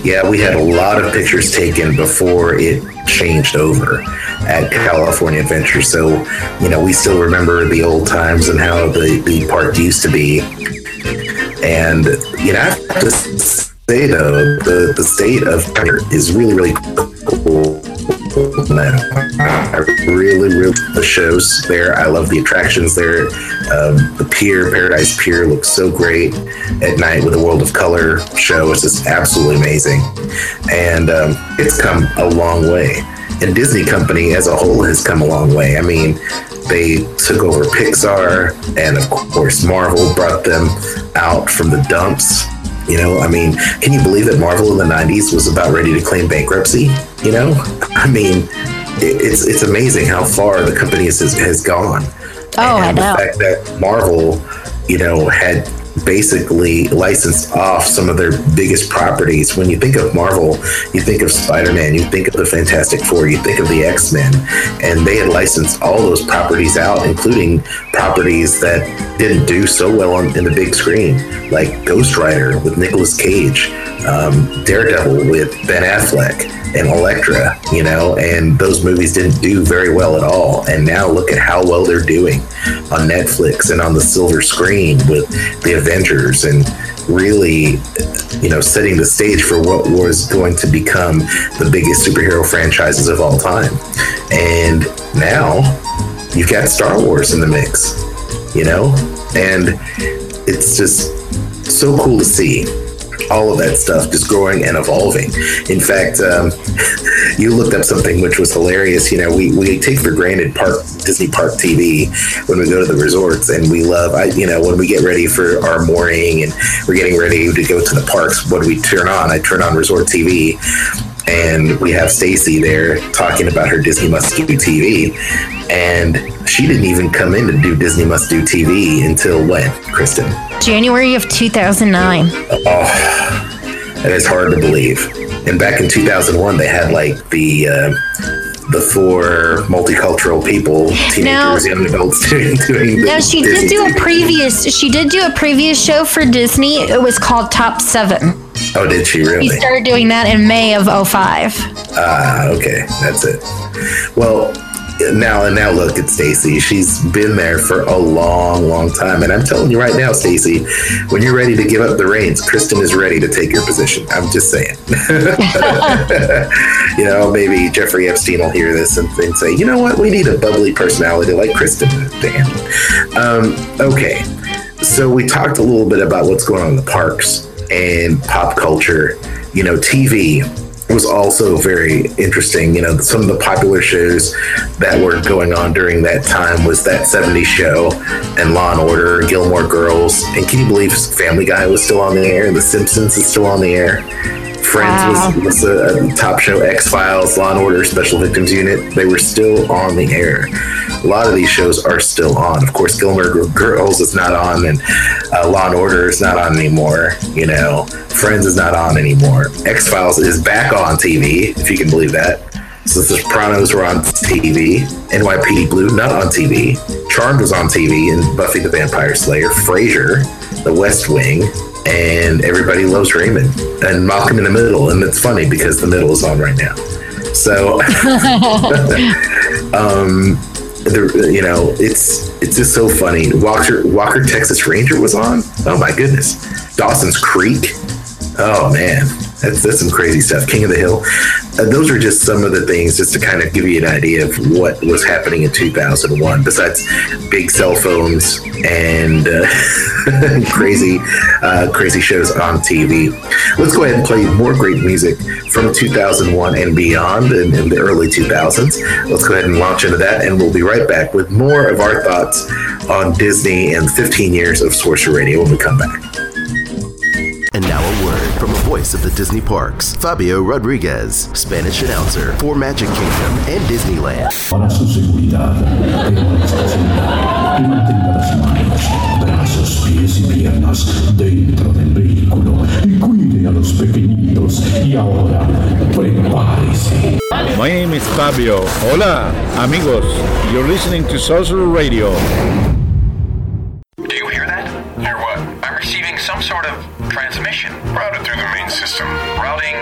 Yeah, we had a lot of pictures taken before it changed over at California Adventure. So, you know, we still remember the old times and how the, the park used to be. And, you know, I have to say, though, the, the state of it is really, really cool. I really, really love the shows there. I love the attractions there. Um, the pier, Paradise Pier, looks so great at night with the World of Color show. It's just absolutely amazing. And um, it's come a long way. And Disney Company as a whole has come a long way. I mean, they took over Pixar, and of course Marvel brought them out from the dumps. You know, I mean, can you believe that Marvel in the nineties was about ready to claim bankruptcy? You know, I mean, it, it's it's amazing how far the company has, has gone. Oh, and I know. The fact that Marvel, you know, had basically licensed off some of their biggest properties. When you think of Marvel, you think of Spider-Man, you think of the Fantastic Four, you think of the X-Men, and they had licensed all those properties out, including properties that didn't do so well on in the big screen, like Ghost Rider with Nicolas Cage, um, Daredevil with Ben Affleck, and Elektra, you know, and those movies didn't do very well at all. And now look at how well they're doing on Netflix and on the silver screen with the Avengers, and really, you know, setting the stage for what was going to become the biggest superhero franchises of all time. And now you've got Star Wars in the mix, you know, and it's just so cool to see all of that stuff just growing and evolving. In fact, um, you looked up something which was hilarious. You know, we, we take for granted park Disney Park T V when we go to the resorts, and we love, I, you know, when we get ready for our morning and we're getting ready to go to the parks, what do we turn on? I turn on Resort T V, and we have Stacy there talking about her Disney Must Do T V, and she didn't even come in to do Disney Must Do T V until when, Kristen? January of two thousand nine. Oh, that is hard to believe. And back in two thousand one, they had like the uh, the four multicultural people, teenagers, young adults doing. doing now she Disney did do T V. a previous. She did do a previous show for Disney. It was called Top Seven. Oh, did she really? She started doing that in May of oh five. Ah, okay, that's it. Well. Now and now look at Stacy. She's been there for a long, long time. And I'm telling you right now, Stacy, when you're ready to give up the reins, Kristen is ready to take your position. I'm just saying. You know, maybe Jeffrey Epstein will hear this and, and say, you know what? We need a bubbly personality like Kristen to handle. Um, okay. So we talked a little bit about what's going on in the parks and pop culture, you know, T V. Was also very interesting. You know, some of the popular shows that were going on during that time was That seventies Show and Law and Order, Gilmore Girls, and can you believe Family Guy was still on the air? The Simpsons is still on the air. Friends wow. was, was a, a top show. X-Files, Law and Order, Special Victims Unit, they were still on the air. A lot of these shows are still on. Of course, Gilmore Girls is not on, and uh, Law and Order is not on anymore. You know, Friends is not on anymore. X-Files is back on T V, if you can believe that. So The Sopranos were on T V. N Y P D Blue, not on T V. Charmed was on T V, and Buffy the Vampire Slayer, Frasier, The West Wing, and Everybody Loves Raymond, and Malcolm in the Middle. And it's funny because the middle is on right now. So, um, the, you know, it's it's just so funny. Walker, Walker, Texas Ranger was on. Oh my goodness. Dawson's Creek. Oh man, that's, that's some crazy stuff. King of the Hill. Uh, those are just some of the things, just to kind of give you an idea of what was happening in two thousand one. Besides big cell phones and uh, crazy, uh, crazy shows on T V. Let's go ahead and play more great music from two thousand one and beyond, and in the early two thousands. Let's go ahead and launch into that, and we'll be right back with more of our thoughts on Disney and fifteen years of Sorcerer Radio when we come back. And now Now a word from the voice of the Disney parks, Fabio Rodriguez, Spanish announcer for Magic Kingdom and Disneyland. Para su seguridad y nuestra seguridad, mantenga las manos, brazos, pies y piernas dentro del vehículo y cuide a los pequeñitos. Y ahora, prepárese. My name is Fabio. Hola, amigos. You're listening to Sorcerer Radio. Do you hear that? Hear what? I'm receiving some sort of transmission routed through the main system. Routing.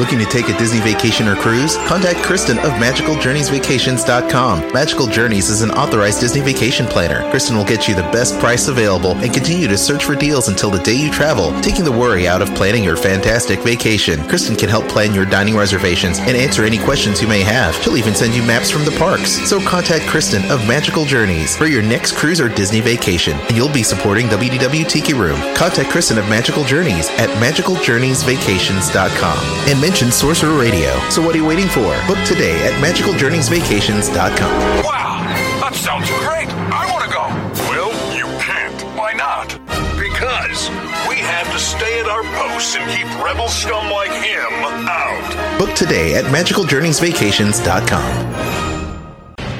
Looking to take a Disney vacation or cruise? Contact Kristen of magical journeys vacations dot com. Magical Journeys is an authorized Disney vacation planner. Kristen will get you the best price available and continue to search for deals until the day you travel, taking the worry out of planning your fantastic vacation. Kristen can help plan your dining reservations and answer any questions you may have. She'll even send you maps from the parks. So contact Kristen of Magical Journeys for your next cruise or Disney vacation, and you'll be supporting W D W Tiki Room. Contact Kristen of Magical Journeys at magical journeys vacations dot com and mention Sorcerer Radio. So what are you waiting for? Book today at magical journeys vacations dot com. Wow, that sounds great. I want to go. Well, you can't. Why not? Because we have to stay at our posts and keep rebel scum like him out. Book today at magical journeys vacations dot com.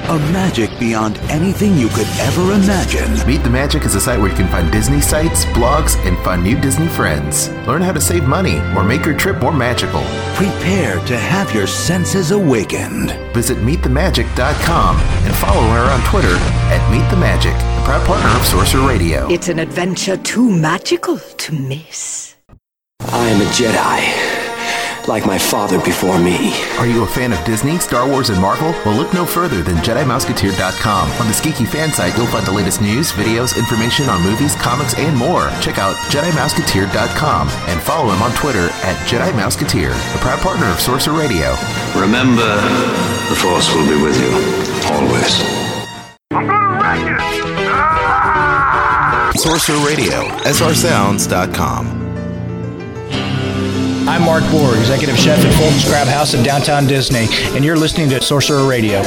A magic beyond anything you could ever imagine. Meet the Magic is a site where you can find Disney sites, blogs, and find new Disney friends. Learn how to save money or make your trip more magical. Prepare to have your senses awakened. Visit meet the magic dot com and follow her on Twitter at meet the magic, a proud partner of Sorcerer Radio. It's an adventure too magical to miss. I am a Jedi, like my father before me. Are you a fan of Disney, Star Wars, and Marvel? Well, look no further than jedi mouseketeer dot com. On this geeky fan site, you'll find the latest news, videos, information on movies, comics, and more. Check out jedi mouseketeer dot com and follow him on Twitter at jedi mouseketeer, a proud partner of Sorcerer Radio. Remember, the Force will be with you, always. I'm gonna wreck it! Ah! Sorcerer Radio, S R Sounds dot com. I'm Mark Bohr, Executive Chef at Fulton's Crab House in downtown Disney, and you're listening to Sorcerer Radio.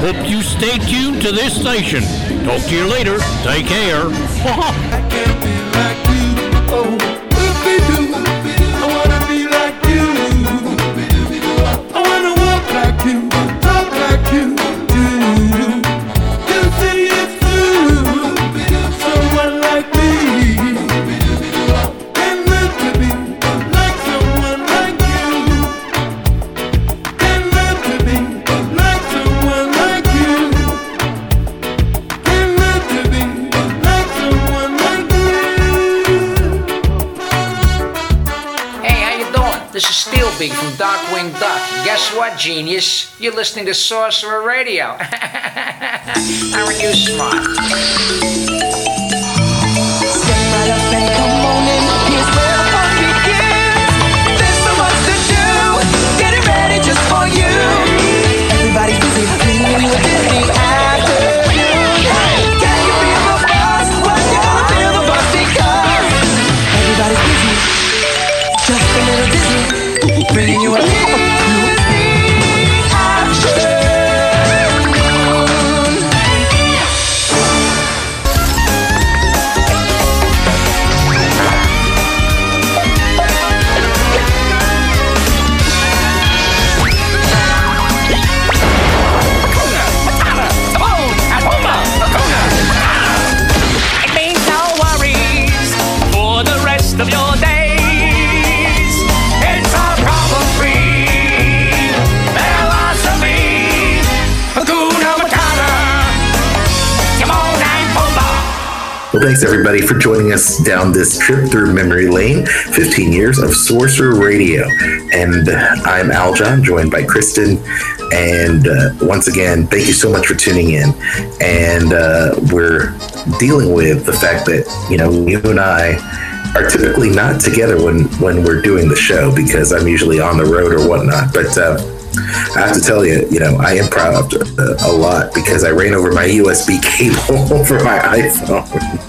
Hope you stay tuned to this station. Talk to you later. Take care. I can't be like you. Oh, whoopie-doo. I want to be like you. I want to walk like you, talk like you do. You see it through. Someone like me. And meant to be like someone like you. And meant to be like someone like you. This is Steelbeak from Darkwing Duck. Guess what, genius? You're listening to Sorcerer Radio. Aren't you smart? Step right up and come on in. Here's where it all begins. There's so much to do. Getting ready just for you. Everybody's busy cleaning with Disney after you. Can you feel the buzz? Well, you can feel the buzz because everybody's busy. Just a little Disney. Bringing you a little action. thanks everybody for joining us down this trip through memory lane, fifteen years of Sorcerer Radio. And I'm Aljon, joined by Kristen. And uh, once again, thank you so much for tuning in. And uh, we're dealing with the fact that, you know, you and I are typically not together when, when we're doing the show, because I'm usually on the road or whatnot. But uh, I have to tell you, you know, I improv a, a lot because I ran over my U S B cable for my iPhone.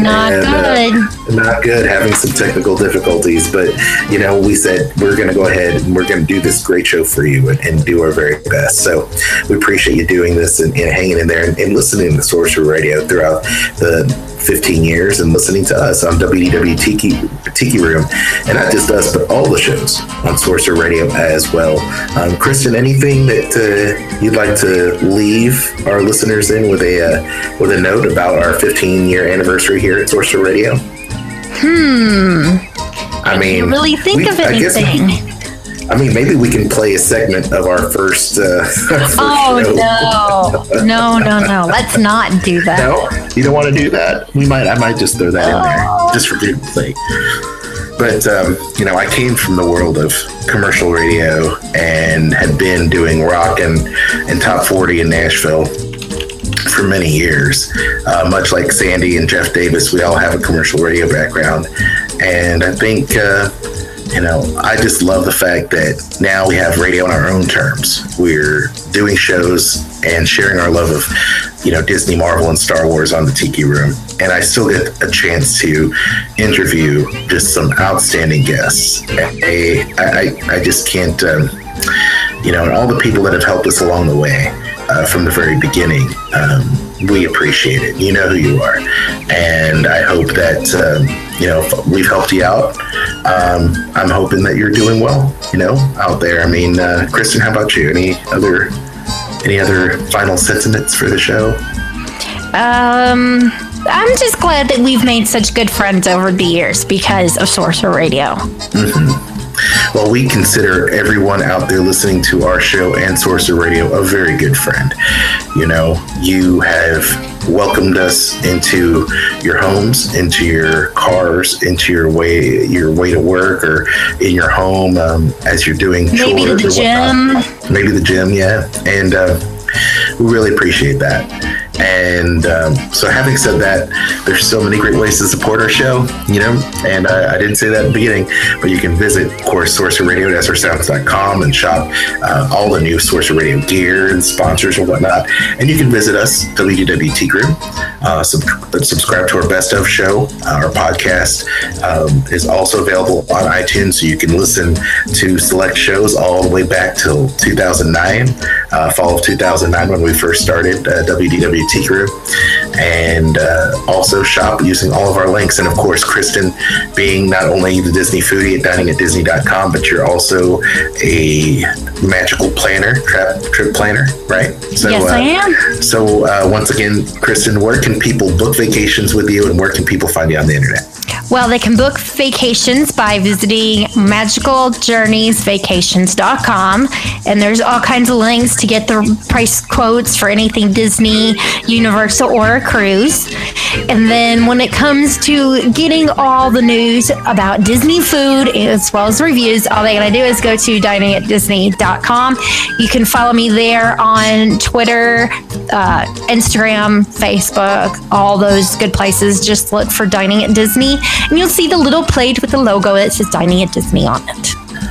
Not and, good. Uh, not good. Having some technical difficulties, but you know, we said we're going to go ahead and we're going to do this great show for you and, and do our very best. So we appreciate you doing this and, and hanging in there and, and listening to Sorcerer Radio throughout the fifteen years and listening to us on W D W Tiki, Tiki Room, and not just us, but all the shows on Sorcerer Radio as well. Um, Kristen, anything that uh, you'd like to leave our listeners in with a uh, with a note about our fifteen year anniversary here at Sorcerer Radio? Hmm. I, I mean, can't really think we, of anything. I, guess, I mean, maybe we can play a segment of our first. Uh, first oh show. no! No! No! No! Let's not do that. No, you don't want to do that. We might. I might just throw that oh. in there, just for good play. But, um, you know, I came from the world of commercial radio and had been doing rock and, and top forty in Nashville for many years. Uh, much like Sandy and Jeff Davis, we all have a commercial radio background. And I think, uh, you know, I just love the fact that now we have radio on our own terms. We're doing shows and sharing our love of, you know, Disney, Marvel, and Star Wars on the Tiki Room. And I still get a chance to interview just some outstanding guests. I, I, I just can't, um, you know, and all the people that have helped us along the way uh, from the very beginning, um, we appreciate it. You know who you are. And I hope that, um, you know, if we've helped you out. Um, I'm hoping that you're doing well, you know, out there. I mean, uh, Kristen, how about you? Any other... Any other final sentiments for the show? Um, I'm just glad that we've made such good friends over the years because of Sorcerer Radio. Mm-hmm. Well, we consider everyone out there listening to our show and Sorcerer Radio a very good friend. You know, you have welcomed us into your homes, into your cars, into your way, your way to work, or in your home um, as you're doing chores. Maybe the gym. Maybe the gym, yeah. And uh, we really appreciate that. And um, so having said that, there's so many great ways to support our show, you know, and uh, I didn't say that at the beginning, but you can visit, of course, Sorcerer Radio at S R Sounds dot com and shop uh, all the new Sorcerer Radio gear and sponsors and whatnot. And you can visit us, W D W T Group, uh, sub- subscribe to our Best Of show. Uh, our podcast um, is also available on iTunes, so you can listen to select shows all the way back till two thousand nine, uh, fall of two thousand nine when we first started uh, W D W T Tiki Room, and uh, also shop using all of our links. And of course, Kristen, being not only the Disney foodie at dining at disney dot com, but you're also a magical planner, trap, trip planner, right? So, yes, uh, I am. So uh, once again, Kristen, where can people book vacations with you, and where can people find you on the internet? Well, they can book vacations by visiting magical journeys vacations dot com, and there's all kinds of links to get the price quotes for anything Disney, Universal, or a cruise. And then when it comes to getting all the news about Disney food as well as reviews, all they gotta do is go to dining at disney dot com. You can follow me there on Twitter, uh, Instagram, Facebook, all those good places. Just look for Dining at Disney, and you'll see the little plate with the logo that says Dining at Disney on it.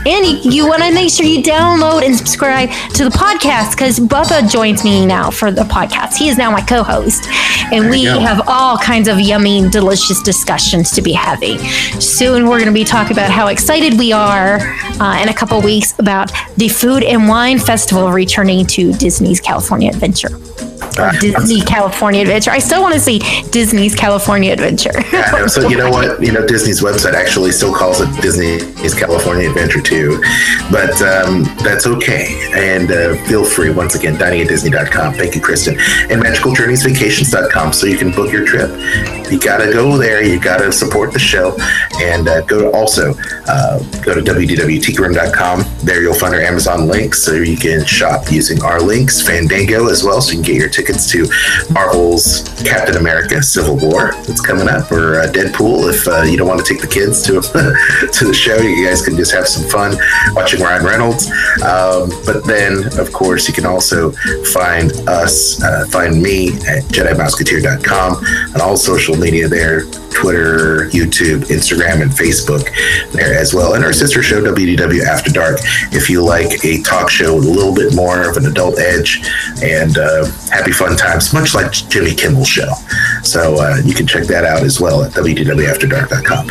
And you, you want to make sure you download and subscribe to the podcast, because Bubba joins me now for the podcast. He is now my co-host, and we go. have all kinds of yummy, delicious discussions to be having. Soon we're going to be talking about how excited we are uh, in a couple weeks about the Food and Wine Festival returning to Disney's California Adventure. Or Disney California Adventure. I still want to see Disney's California Adventure. Yeah, I know. So you know what? You know, Disney's website actually still calls it Disney's California Adventure too, but um, that's okay. And uh, feel free, once again, dining at disney dot com. Thank you, Kristen. And magical journeys vacations dot com, so you can book your trip. You gotta go there. You gotta support the show, and uh, go to also uh, go to w w w dot tiki room dot com. There you'll find our Amazon link, so you can shop using our links. Fandango as well, so you can get your tickets to Marvel's Captain America Civil War that's coming up, or uh, Deadpool if uh, you don't want to take the kids to to the show. You guys can just have some fun watching Ryan Reynolds. Um, but then, of course, you can also find us, uh, find me at Jedi Mouseketeer dot com and all social media there, Twitter, YouTube, Instagram, and Facebook there as well. And our sister show, W D W After Dark, if you like a talk show with a little bit more of an adult edge and uh, happy fun times, much like Jimmy Kimmel's show. So uh, you can check that out as well at W D W After Dark dot com.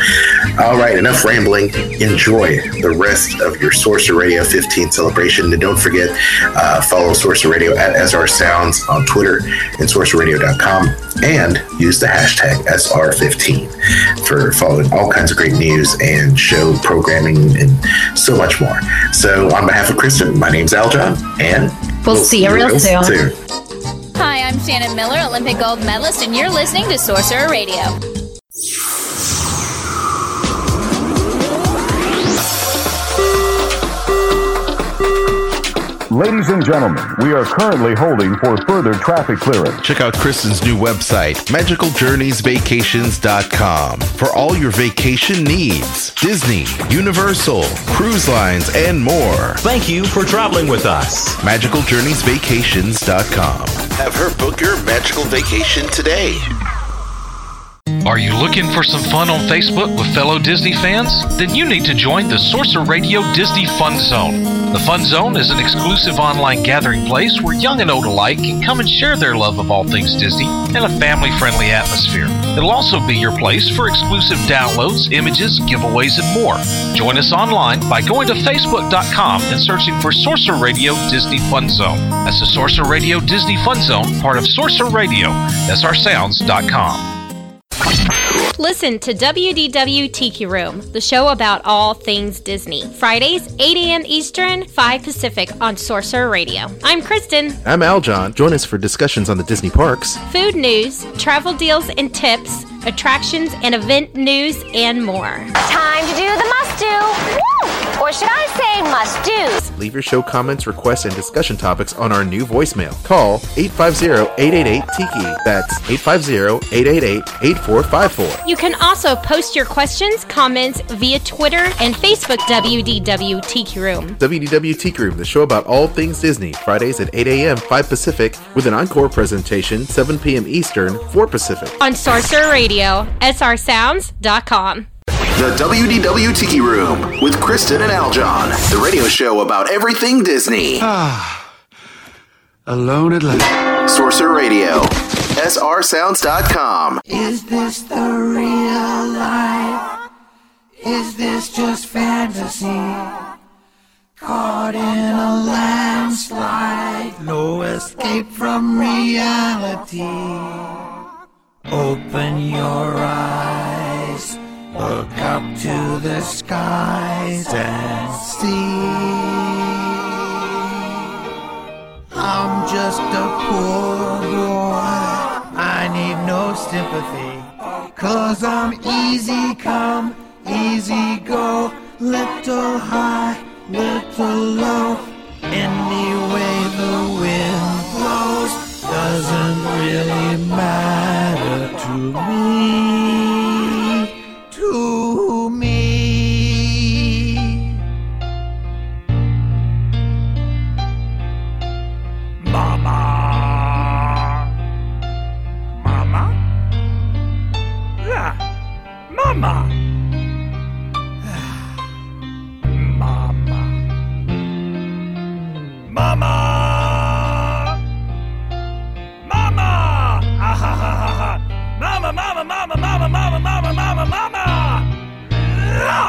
All right, enough rambling. Enjoy the rest of your Sorcerer Radio fifteen celebration. And don't forget, uh, follow Sorcerer Radio at S R Sounds on Twitter and Sorcerer Radio dot com, and use the hashtag S R fifteen for following all kinds of great news and show programming and so much more. So on behalf of Kristen, my name's Aljon, and we'll, we'll see you real soon. soon. Hi, I'm Shannon Miller, Olympic gold medalist, and you're listening to Sorcerer Radio. Ladies and gentlemen, we are currently holding for further traffic clearance. Check out Kristen's new website, magical journeys vacations dot com, for all your vacation needs. Disney, Universal, cruise lines, and more. Thank you for traveling with us. magical journeys vacations dot com. Have her book your magical vacation today. Are you looking for some fun on Facebook with fellow Disney fans? Then you need to join the Sorcerer Radio Disney Fun Zone. The Fun Zone is an exclusive online gathering place where young and old alike can come and share their love of all things Disney in a family-friendly atmosphere. It'll also be your place for exclusive downloads, images, giveaways, and more. Join us online by going to facebook dot com and searching for Sorcerer Radio Disney Fun Zone. That's the Sorcerer Radio Disney Fun Zone, part of Sorcerer Radio. S R Sounds dot com. Listen to W D W Tiki Room, the show about all things Disney. Fridays, eight a.m. Eastern, five Pacific on Sorcerer Radio. I'm Kristen. I'm Aljon. Join us for discussions on the Disney parks, food news, travel deals and tips, attractions and event news, and more. Time to do the must-do. Woo! Or should I say must-dos? Leave your show comments, requests, and discussion topics on our new voicemail. Call eight five zero, eight eight eight, T I K I. That's eight five zero, eight eight eight, eight four five four. You can also post your questions, comments via Twitter and Facebook, W D W Tiki Room. W D W Tiki Room, the show about all things Disney. Fridays at eight a.m., five Pacific, with an encore presentation, seven p.m. Eastern, four Pacific. On Sorcerer Radio, S R Sounds dot com. The W D W Tiki Room with Kristen and Aljon, the radio show about everything Disney. Ah, alone at last. Sorcerer Radio, S R Sounds dot com. Is this the real life? Is this just fantasy? Caught in a landslide, no escape from reality. Open your eyes. Look up to the skies and see. I'm just a poor boy. I need no sympathy. 'Cause I'm easy come, easy go. Little high, little low. Any way the wind blows doesn't really matter to me. To me, Mama, Mama, yeah, Mama, Mama, Mama, Mama, ah ha ha ha ha, Mama, Mama, Mama, Mama, Mama, Mama, Mama, Mama. Mama!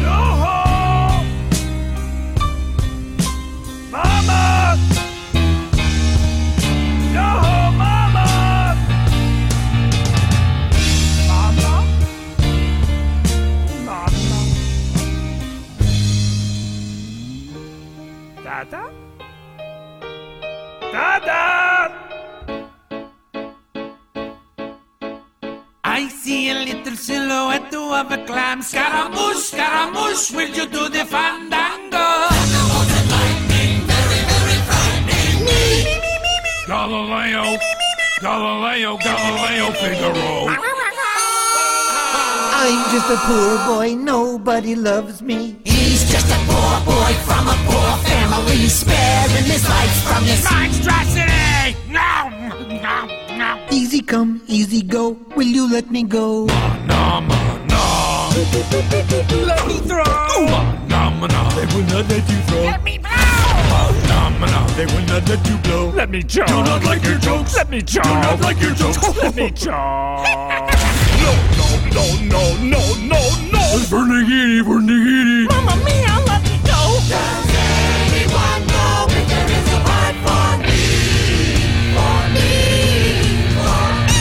No! Mama! No, Mama! Mama! Mama! Dada? Dada! I see a little silhouette of a clam. Scaramouche, Scaramouche, will you do the fandango? Thunderbolt and lightning, very, very frightening me. Galileo, Galileo, Galileo, Figaro. I'm just a poor boy, nobody loves me. He's just a poor boy from a poor family, sparing his life from this monstrosity. No, no, no. Easy come, easy go. Will you let me go? No, no, no. Let me throw. No, no, no. They will not let you throw. Let me blow. No, no, no. They will not let you blow. Let me chow. Do not like your jokes. Let me chow. Do not like your jokes. Let me chow. No. No, no, no, no, no! Vernigini, Vernigini! Mamma mia, let me go! Does anyone know if there is a part for me? For me? For me?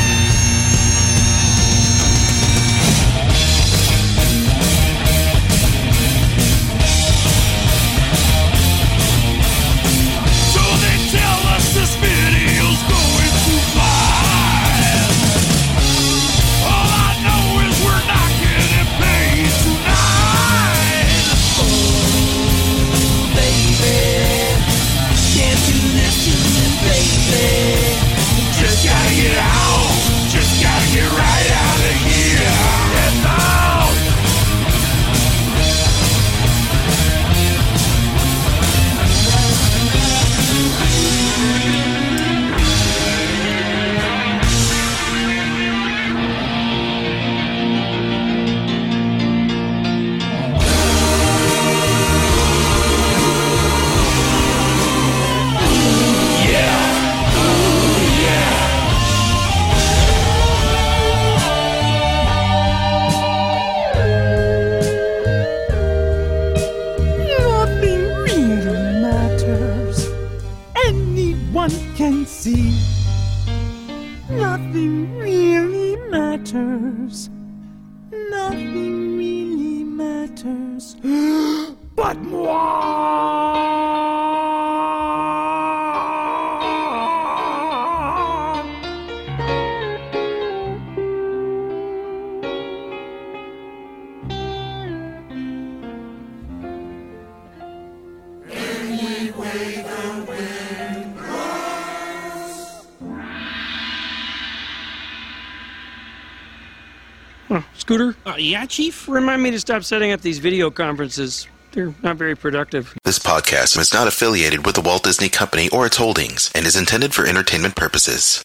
So they tell us this video's going too far! Just gotta get out, just gotta get right out of here, and out. See, nothing really matters. Nothing really matters. But moi. Anyway, the wind. Oh, Scooter? Uh, yeah, Chief? Remind me to stop setting up these video conferences. They're not very productive. This podcast is not affiliated with the Walt Disney Company or its holdings and is intended for entertainment purposes.